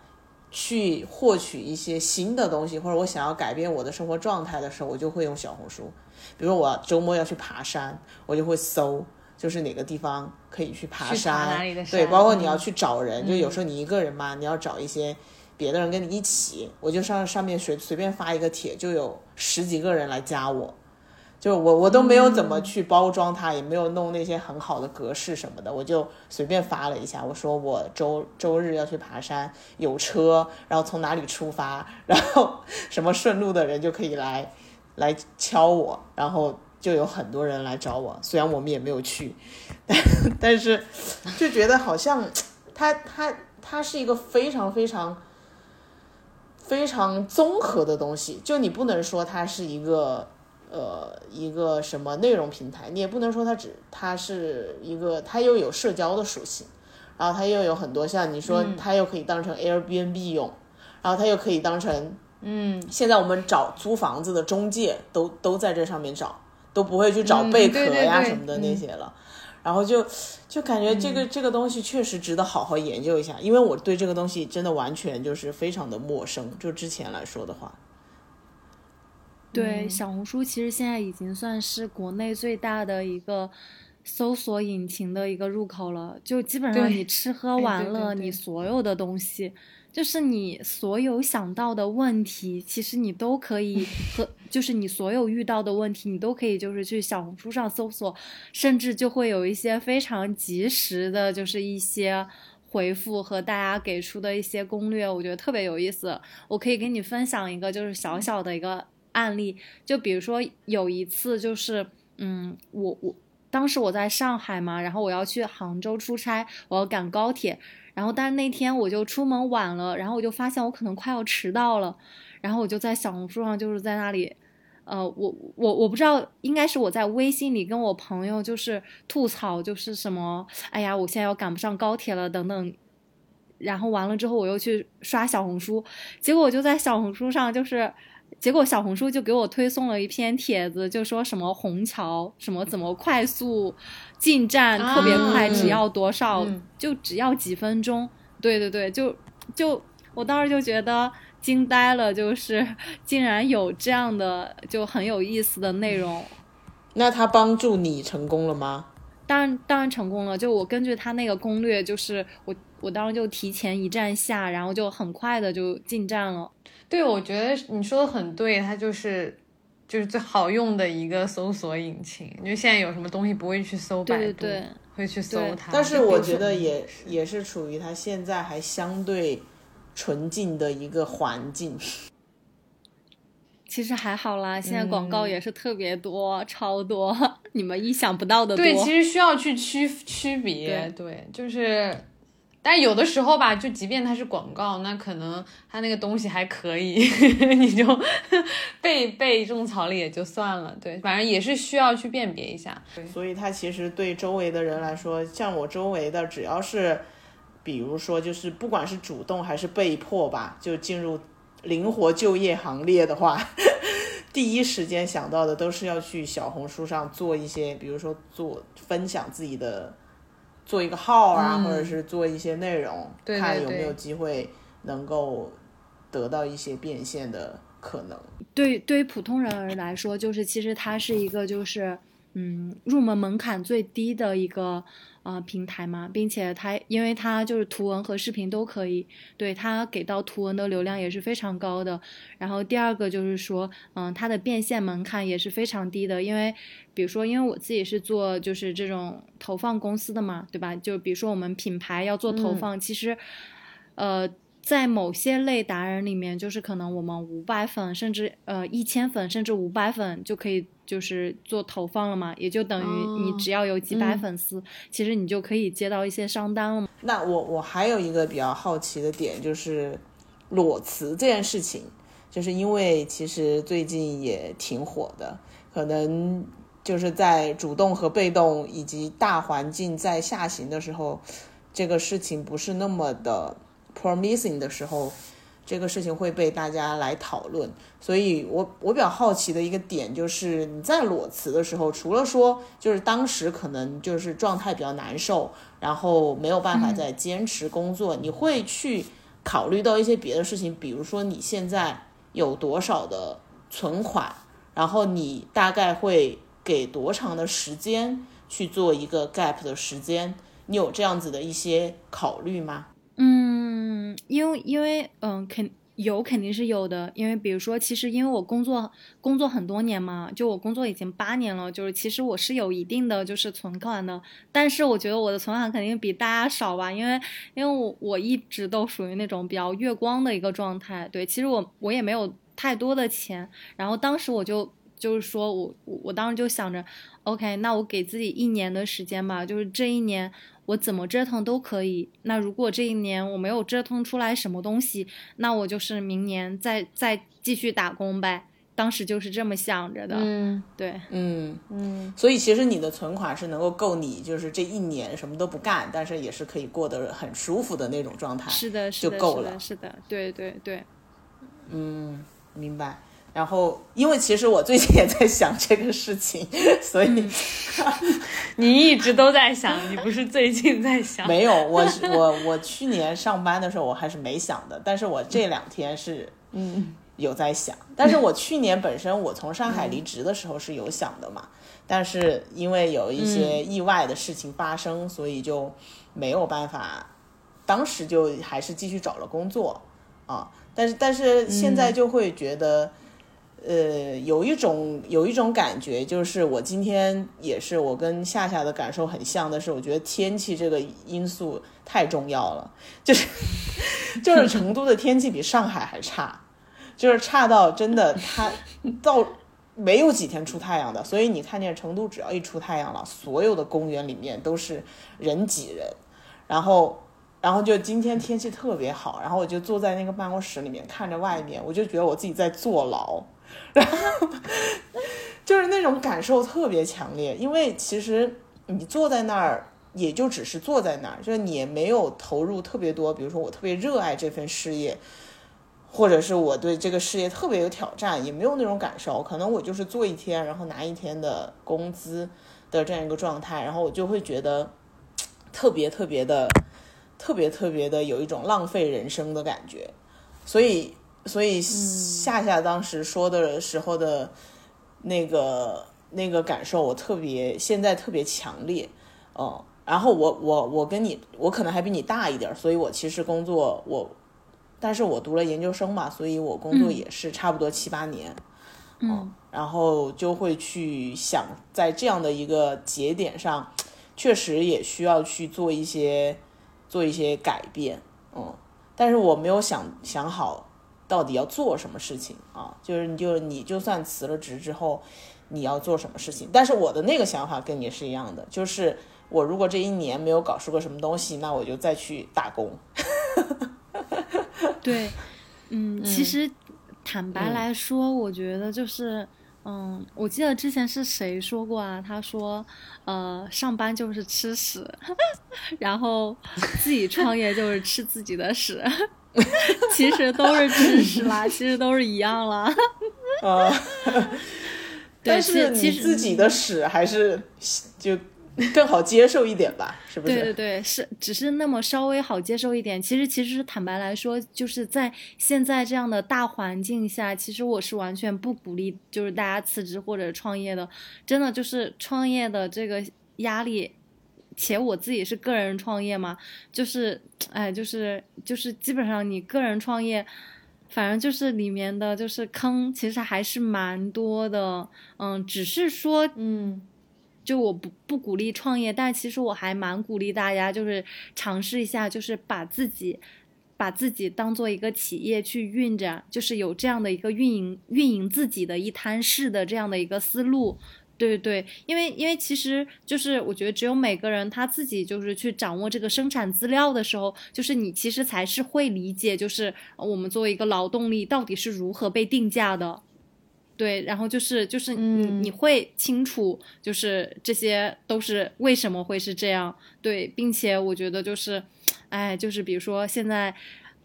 去获取一些新的东西，嗯、或者我想要改变我的生活状态的时候，我就会用小红书。比如我周末要去爬山，我就会搜就是哪个地方可以去爬山，爬哪里的山。对，包括你要去找人，嗯、就有时候你一个人嘛，你要找一些别的人跟你一起，我就上上面随随便发一个帖，就有十几个人来加我。就我我都没有怎么去包装它，嗯、也没有弄那些很好的格式什么的，我就随便发了一下，我说我周周日要去爬山，有车，然后从哪里出发，然后什么顺路的人就可以来来敲我，然后就有很多人来找我，虽然我们也没有去，但但是就觉得好像它它它是一个非常非常非常综合的东西，就你不能说它是一个。呃，一个什么内容平台，你也不能说它只它是一个，它又有社交的属性，然后它又有很多像你说，嗯、它又可以当成 Airbnb 用，然后它又可以当成，嗯，现在我们找租房子的中介都都在这上面找，都不会去找贝壳呀什么的那些了。然后就就感觉这个这个东西确实值得好好研究一下，因为我对这个东西真的完全就是非常的陌生，就之前来说的话。对，小红书其实现在已经算是国内最大的一个搜索引擎的一个入口了，就基本上你吃喝玩乐，你所有的东西，就是你所有想到的问题，其实你都可以和就是你所有遇到的问题，你都可以就是去小红书上搜索，甚至就会有一些非常及时的，就是一些回复和大家给出的一些攻略，我觉得特别有意思。我可以给你分享一个就是小小的一个案例，就比如说有一次就是，嗯，我我。当时我在上海嘛，然后我要去杭州出差，我要赶高铁，然后但是那天我就出门晚了，然后我就发现我可能快要迟到了，然后我就在小红书上就是在那里呃，我我我不知道，应该是我在微信里跟我朋友就是吐槽，就是什么哎呀我现在要赶不上高铁了等等，然后完了之后我又去刷小红书，结果我就在小红书上就是结果小红书就给我推送了一篇帖子，就说什么虹桥什么怎么快速进站、啊、特别快，只要多少、嗯、就只要几分钟，对对对，就就我当时就觉得惊呆了，就是竟然有这样的就很有意思的内容。那他帮助你成功了吗？当然当然成功了，就我根据他那个攻略，就是我我当时就提前一站下，然后就很快的就进站了。对，我觉得你说的很对，它就是就是最好用的一个搜索引擎，因为现在有什么东西不会去搜百度，对对对，会去搜它。但是我觉得也也是处于它现在还相对纯净的一个环境。其实还好啦，现在广告也是特别多、嗯、超多，你们意想不到的多。对，其实需要去区区别， 对， 对，就是但有的时候吧，就即便它是广告，那可能它那个东西还可以，呵呵，你就被被种草了也就算了。对，反正也是需要去辨别一下。所以它其实对周围的人来说，像我周围的，只要是比如说就是不管是主动还是被迫吧，就进入灵活就业行列的话，第一时间想到的都是要去小红书上做一些，比如说做分享自己的，做一个号啊、嗯、或者是做一些内容，对对对，看有没有机会能够得到一些变现的可能。对，对于普通人来说，就是其实它是一个就是嗯入门门槛最低的一个呃平台嘛，并且它因为它就是图文和视频都可以，对，它给到图文的流量也是非常高的。然后第二个就是说嗯它的变现门槛也是非常低的，因为比如说因为我自己是做就是这种投放公司的嘛，对吧，就比如说我们品牌要做投放、嗯、其实呃在某些类达人里面，就是可能我们五百粉甚至呃一千粉甚至五百粉就可以就是做投放了嘛，也就等于你只要有几百粉丝、哦嗯、其实你就可以接到一些商单了嘛。那我我还有一个比较好奇的点，就是裸辞这件事情，就是因为其实最近也挺火的，可能就是在主动和被动以及大环境在下行的时候，这个事情不是那么的promising 的时候，这个事情会被大家来讨论。所以我我比较好奇的一个点就是你在裸辞的时候，除了说就是当时可能就是状态比较难受，然后没有办法再坚持工作、嗯、你会去考虑到一些别的事情，比如说你现在有多少的存款，然后你大概会给多长的时间去做一个 gap 的时间，你有这样子的一些考虑吗？嗯，因为因为嗯，肯有肯定是有的，因为比如说，其实因为我工作工作很多年嘛，就我工作已经八年了，就是其实我是有一定的就是存款的，但是我觉得我的存款肯定比大家少吧，因为因为我我一直都属于那种比较月光的一个状态，对，其实我我也没有太多的钱，然后当时我就。就是说我我当时就想着 OK 那我给自己一年的时间吧，就是这一年我怎么折腾都可以，那如果这一年我没有折腾出来什么东西，那我就是明年再再继续打工呗，当时就是这么想着的。嗯，对，嗯嗯，所以其实你的存款是能够够你就是这一年什么都不干，但是也是可以过得很舒服的那种状态。是的，是的，就够了。是的，是的，对对对，嗯，明白。然后因为其实我最近也在想这个事情，所以、嗯、你一直都在想，你不是最近在想？没有，我我我去年上班的时候我还是没想的，但是我这两天是嗯有在想、嗯、但是我去年本身我从上海离职的时候是有想的嘛、嗯、但是因为有一些意外的事情发生、嗯、所以就没有办法，当时就还是继续找了工作啊，但是但是现在就会觉得、嗯呃，有一种有一种感觉，就是我今天也是我跟夏夏的感受很像的是，我觉得天气这个因素太重要了，就是就是成都的天气比上海还差，就是差到真的它到没有几天出太阳的，所以你看见成都只要一出太阳了，所有的公园里面都是人挤人，然后。然后就今天天气特别好，然后我就坐在那个办公室里面看着外面，我就觉得我自己在坐牢，然后就是那种感受特别强烈，因为其实你坐在那儿也就只是坐在那儿，就是你也没有投入特别多，比如说我特别热爱这份事业，或者是我对这个事业特别有挑战，也没有那种感受，可能我就是做一天然后拿一天的工资的这样一个状态，然后我就会觉得特别特别的特别特别的有一种浪费人生的感觉，所以所以夏夏当时说的时候的那个那个感受我特别现在特别强烈，嗯，然后我我我跟你我可能还比你大一点，所以我其实工作我但是我读了研究生嘛，所以我工作也是差不多七八年， 嗯, 嗯，然后就会去想在这样的一个节点上确实也需要去做一些做一些改变，嗯，但是我没有想想好到底要做什么事情啊，就是你就你就算辞了职之后你要做什么事情，但是我的那个想法跟你是一样的，就是我如果这一年没有搞出个什么东西，那我就再去打工。对，嗯，其实坦白来说、嗯、我觉得就是嗯，我记得之前是谁说过啊，他说呃，上班就是吃屎，然后自己创业就是吃自己的屎，其实都是吃屎啦，其实都是一样啦。啊、呃，但是你自己的屎还是就更好接受一点吧，是不是？对对对，是只是那么稍微好接受一点。其实其实坦白来说，就是在现在这样的大环境下，其实我是完全不鼓励就是大家辞职或者创业的，真的就是创业的这个压力，且我自己是个人创业嘛，就是哎就是就是基本上你个人创业反正就是里面的就是坑其实还是蛮多的，嗯，只是说嗯就我不不鼓励创业，但其实我还蛮鼓励大家就是尝试一下，就是把自己把自己当做一个企业去运着，就是有这样的一个运营运营自己的一摊事的这样的一个思路。对对对，因为因为其实就是我觉得只有每个人他自己就是去掌握这个生产资料的时候，就是你其实才是会理解就是我们作为一个劳动力到底是如何被定价的。对，然后就是就是你、嗯、你会清楚就是这些都是为什么会是这样。对，并且我觉得就是哎就是比如说现在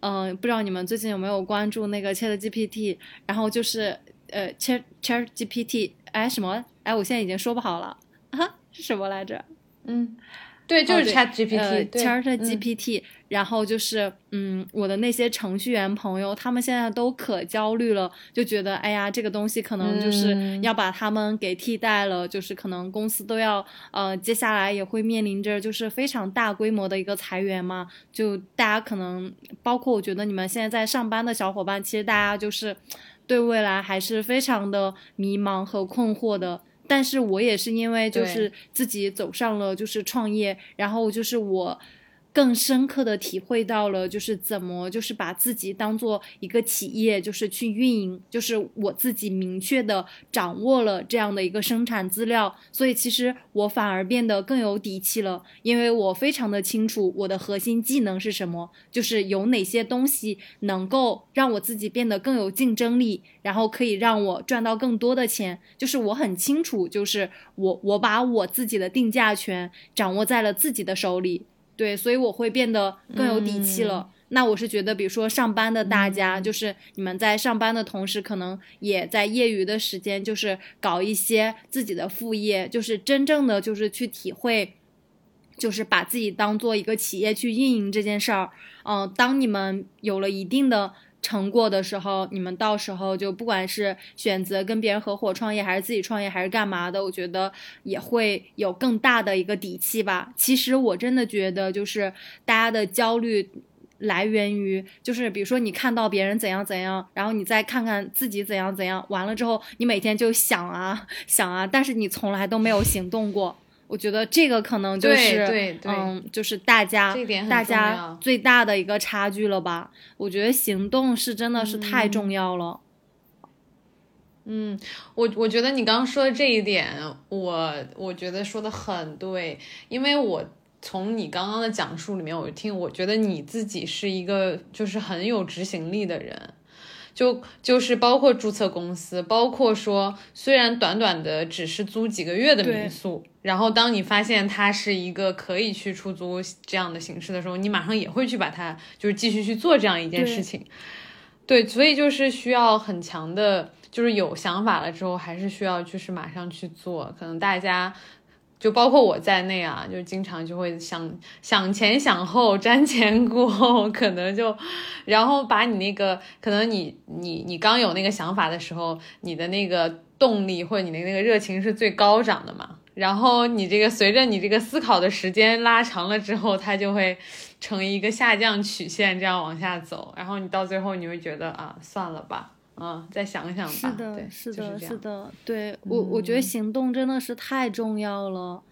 嗯、呃、不知道你们最近有没有关注那个 ChatGPT， 然后就是呃 ChatGPT 哎什么哎我现在已经说不好了啊是什么来着，嗯对，就是 ChatGPT、哦呃、ChatGPT、嗯、然后就是嗯，我的那些程序员朋友他们现在都可焦虑了，就觉得哎呀这个东西可能就是要把他们给替代了、嗯、就是可能公司都要呃，接下来也会面临着就是非常大规模的一个裁员嘛，就大家可能包括我觉得你们现在在上班的小伙伴，其实大家就是对未来还是非常的迷茫和困惑的。但是我也是因为就是自己走上了就是创业，然后就是我更深刻的体会到了就是怎么就是把自己当做一个企业就是去运营，就是我自己明确的掌握了这样的一个生产资料，所以其实我反而变得更有底气了，因为我非常的清楚我的核心技能是什么，就是有哪些东西能够让我自己变得更有竞争力，然后可以让我赚到更多的钱，就是我很清楚就是我我把我自己的定价权掌握在了自己的手里。对，所以我会变得更有底气了、嗯、那我是觉得比如说上班的大家、嗯、就是你们在上班的同时可能也在业余的时间就是搞一些自己的副业，就是真正的就是去体会就是把自己当做一个企业去运营这件事儿。嗯、呃，当你们有了一定的成果的时候，你们到时候就不管是选择跟别人合伙创业还是自己创业还是干嘛的，我觉得也会有更大的一个底气吧。其实我真的觉得就是大家的焦虑来源于就是比如说你看到别人怎样怎样，然后你再看看自己怎样怎样，完了之后你每天就想啊想啊，但是你从来都没有行动过。我觉得这个可能就是，对对对嗯，就是大家大家最大的一个差距了吧？我觉得行动是真的是太重要了。嗯，我我觉得你刚刚说的这一点，我我觉得说的很对，因为我从你刚刚的讲述里面，我听我觉得你自己是一个就是很有执行力的人。就就是包括注册公司，包括说虽然短短的只是租几个月的民宿，然后当你发现它是一个可以去出租这样的形式的时候，你马上也会去把它就是继续去做这样一件事情。 对, 对，所以就是需要很强的就是有想法了之后还是需要就是马上去做。可能大家就包括我在内啊，就经常就会想想前想后瞻前顾后，可能就然后把你那个可能你你你刚有那个想法的时候，你的那个动力或者你的那个热情是最高涨的嘛，然后你这个随着你这个思考的时间拉长了之后，它就会成一个下降曲线这样往下走，然后你到最后你会觉得啊算了吧，嗯，再想想吧。是的，对，是的，就是的，对，我我觉得行动真的是太重要了。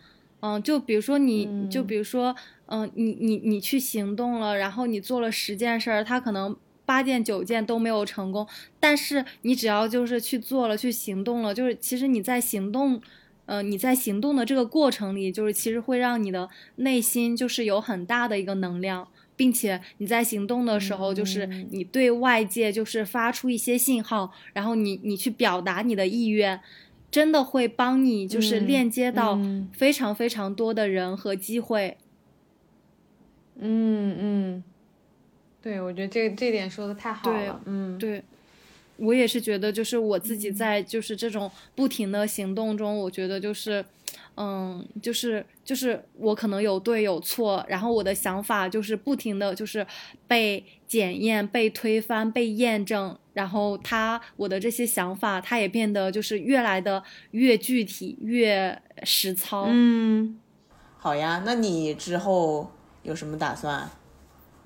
嗯，嗯就比如说你，嗯、就比如说，嗯、呃，你你你去行动了，然后你做了十件事儿，它可能八件九件都没有成功，但是你只要就是去做了，去行动了，就是其实你在行动。呃，你在行动的这个过程里，就是其实会让你的内心就是有很大的一个能量，并且你在行动的时候，就是你对外界就是发出一些信号，嗯、然后你你去表达你的意愿，真的会帮你就是链接到非常非常多的人和机会。嗯 嗯, 嗯，对，我觉得这这点说的太好了。嗯，对。我也是觉得就是我自己在就是这种不停的行动中，我觉得就是嗯就是就是我可能有对有错，然后我的想法就是不停的就是被检验被推翻被验证，然后他我的这些想法它也变得就是越来的越具体越实操。嗯，好呀，那你之后有什么打算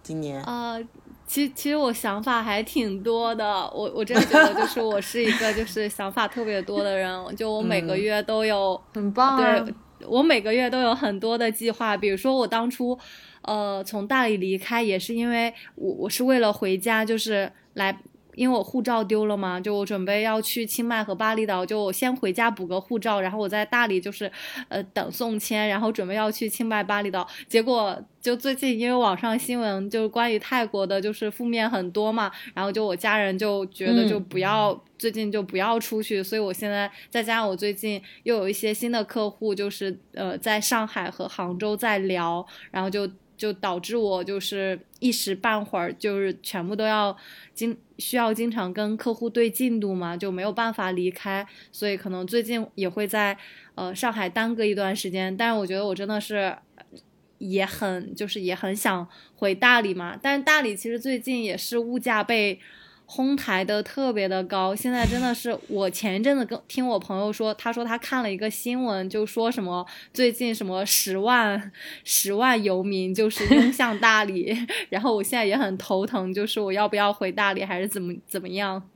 今年？呃其实其实我想法还挺多的，我我真的觉得就是我是一个就是想法特别多的人，就我每个月都有、嗯、很棒、啊、对，我每个月都有很多的计划。比如说我当初呃从大理离开也是因为我我是为了回家，就是来因为我护照丢了嘛，就我准备要去清迈和巴厘岛，就我先回家补个护照，然后我在大理就是呃等送签，然后准备要去清迈巴厘岛。结果就最近因为网上新闻就是关于泰国的就是负面很多嘛，然后就我家人就觉得就不要、嗯、最近就不要出去，所以我现在再加上我最近又有一些新的客户就是呃在上海和杭州在聊，然后就就导致我就是一时半会儿就是全部都要经需要经常跟客户对进度嘛，就没有办法离开，所以可能最近也会在呃上海耽搁一段时间。但是我觉得我真的是也很就是也很想回大理嘛，但是大理其实最近也是物价被哄抬的特别的高，现在真的是我前一阵子跟听我朋友说，他说他看了一个新闻，就说什么最近什么十万十万游民就是涌向大理然后我现在也很头疼，就是我要不要回大理还是怎么怎么样。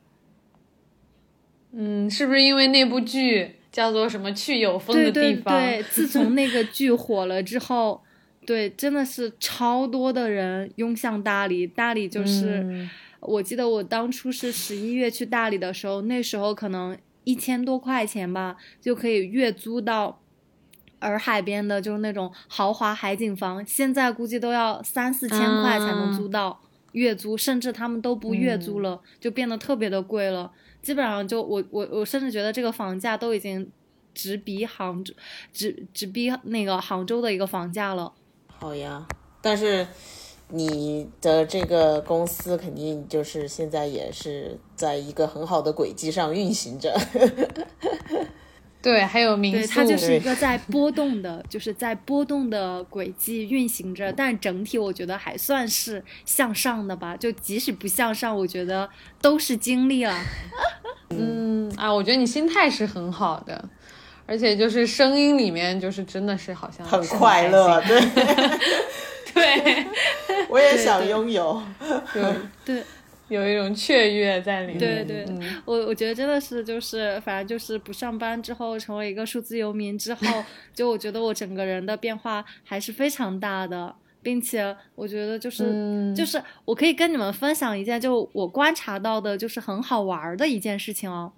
嗯，是不是因为那部剧叫做什么去有风的地方？对对对，自从那个剧火了之后对，真的是超多的人涌向大理。大理就是、嗯我记得我当初是十一月去大理的时候，那时候可能一千多块钱吧，就可以月租到洱海边的就是那种豪华海景房，现在估计都要三四千块才能租到月租、嗯、甚至他们都不月租了、嗯、就变得特别的贵了。基本上就我我我甚至觉得这个房价都已经直逼杭州直直逼那个杭州的一个房价了。好呀，但是你的这个公司肯定就是现在也是在一个很好的轨迹上运行着。对，还有民宿，对，它就是一个在波动的就是在波动的轨迹运行着，但整体我觉得还算是向上的吧，就即使不向上我觉得都是经历了。嗯啊，我觉得你心态是很好的，而且就是声音里面就是真的是好像很快乐。对对，我也想拥有。对 对, 对, 对有一种雀跃在里面。对对、嗯、我我觉得真的是就是反正就是不上班之后成为一个数字游民之后，就我觉得我整个人的变化还是非常大的，并且我觉得就是、嗯、就是我可以跟你们分享一件就我观察到的就是很好玩的一件事情哦，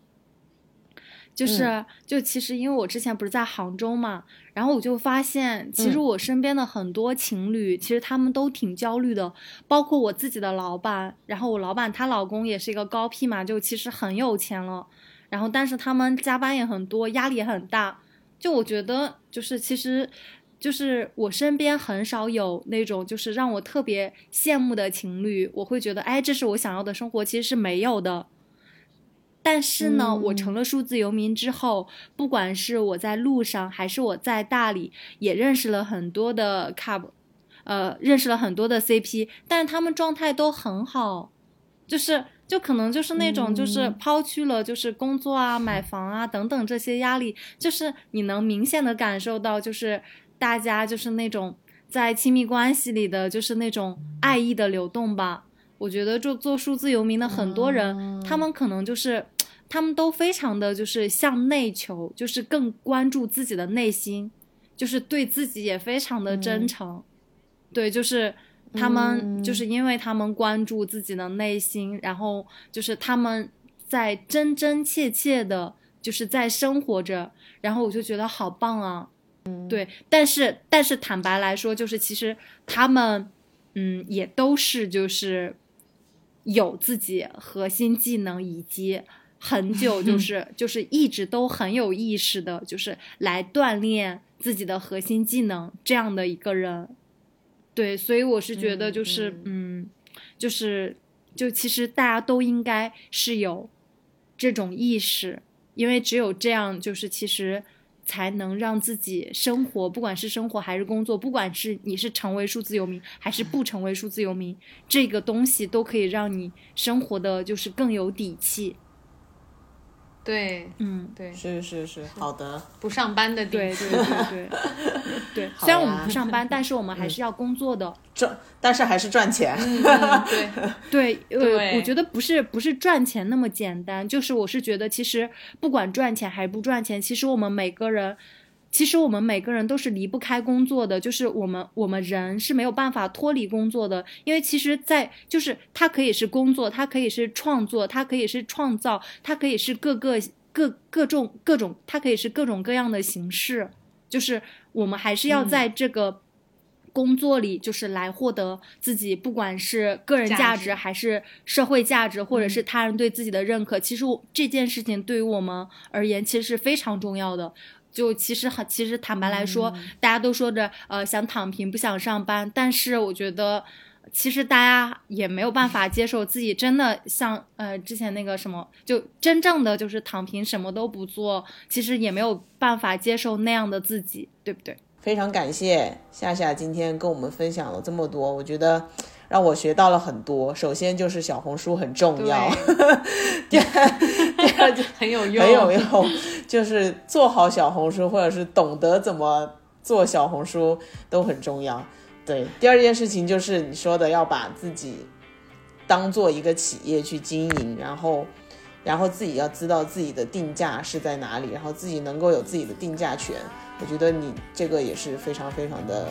就是、嗯、就其实因为我之前不是在杭州嘛，然后我就发现其实我身边的很多情侣、嗯、其实他们都挺焦虑的，包括我自己的老板，然后我老板她老公也是一个高 P 嘛，就其实很有钱了，然后但是他们加班也很多，压力也很大，就我觉得就是其实就是我身边很少有那种就是让我特别羡慕的情侣，我会觉得哎这是我想要的生活，其实是没有的。但是呢、嗯、我成了数字游民之后，不管是我在路上还是我在大理也认识了很多的 couple， 呃，认识了很多的 C P， 但他们状态都很好，就是就可能就是那种就是抛去了就是工作啊、嗯、买房啊等等这些压力，就是你能明显的感受到就是大家就是那种在亲密关系里的就是那种爱意的流动吧。我觉得就做数字游民的很多人、嗯、他们可能就是他们都非常的就是向内求，就是更关注自己的内心，就是对自己也非常的真诚、嗯、对，就是他们、嗯、就是因为他们关注自己的内心，然后就是他们在真真切切的就是在生活着，然后我就觉得好棒啊、嗯、对。但是但是坦白来说就是其实他们嗯也都是就是有自己核心技能，以及很久就是就是一直都很有意识的就是来锻炼自己的核心技能这样的一个人。对，所以我是觉得就是嗯, 嗯就是就其实大家都应该是有这种意识，因为只有这样就是其实才能让自己生活，不管是生活还是工作，不管是你是成为数字游民还是不成为数字游民，这个东西都可以让你生活的就是更有底气。对，嗯，对，是是是，好的，不上班的底气，对对对对，对，虽然我们不上班，但是我们还是要工作的，赚，但是还是赚钱，嗯嗯、对对对、呃，我觉得不是不是赚钱那么简单，就是我是觉得其实不管赚钱还不赚钱，其实我们每个人，其实我们每个人都是离不开工作的，就是我们我们人是没有办法脱离工作的，因为其实在就是它可以是工作，它可以是创作，它可以是创造，它可以是各个各各种各种，它可以是各种各样的形式，就是我们还是要在这个工作里就是来获得自己不管是个人价值还是社会价值，或者是他人对自己的认可、嗯、其实这件事情对于我们而言其实是非常重要的。就其实很，其实坦白来说、嗯、大家都说着呃想躺平不想上班，但是我觉得其实大家也没有办法接受自己真的像呃之前那个什么，就真正的就是躺平什么都不做，其实也没有办法接受那样的自己，对不对？非常感谢夏夏今天跟我们分享了这么多，我觉得让我学到了很多。首先就是小红书很重要，第二很有用，很有用，就是做好小红书或者是懂得怎么做小红书都很重要。对，第二件事情就是你说的要把自己当做一个企业去经营，然后然后自己要知道自己的定价是在哪里，然后自己能够有自己的定价权，我觉得你这个也是非常非常的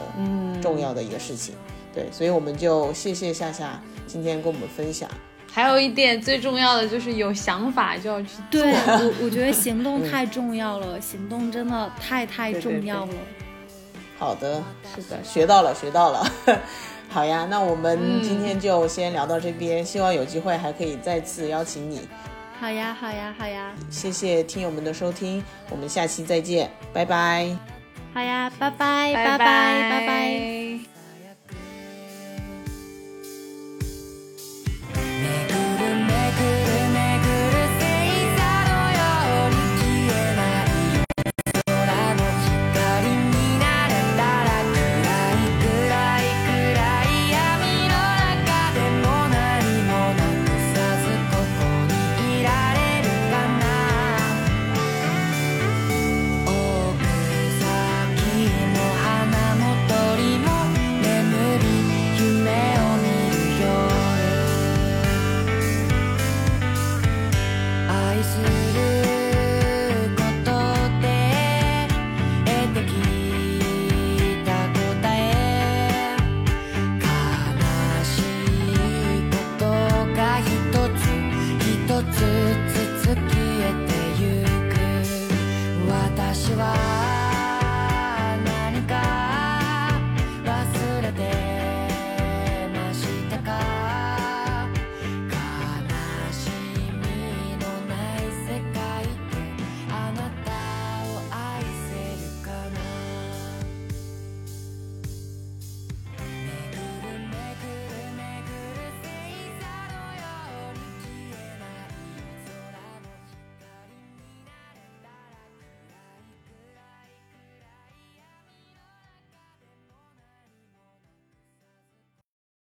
重要的一个事情。嗯，对，所以我们就谢谢夏夏今天跟我们分享。还有一点最重要的就是有想法就要去做。对，我我觉得行动太重要了、嗯、行动真的太太重要了。对对对，好的，是的，学到了学到了好呀，那我们今天就先聊到这边、嗯、希望有机会还可以再次邀请你。好呀好呀好呀，谢谢听友们的收听，我们下期再见，拜拜。好呀，拜拜拜拜拜拜。吧。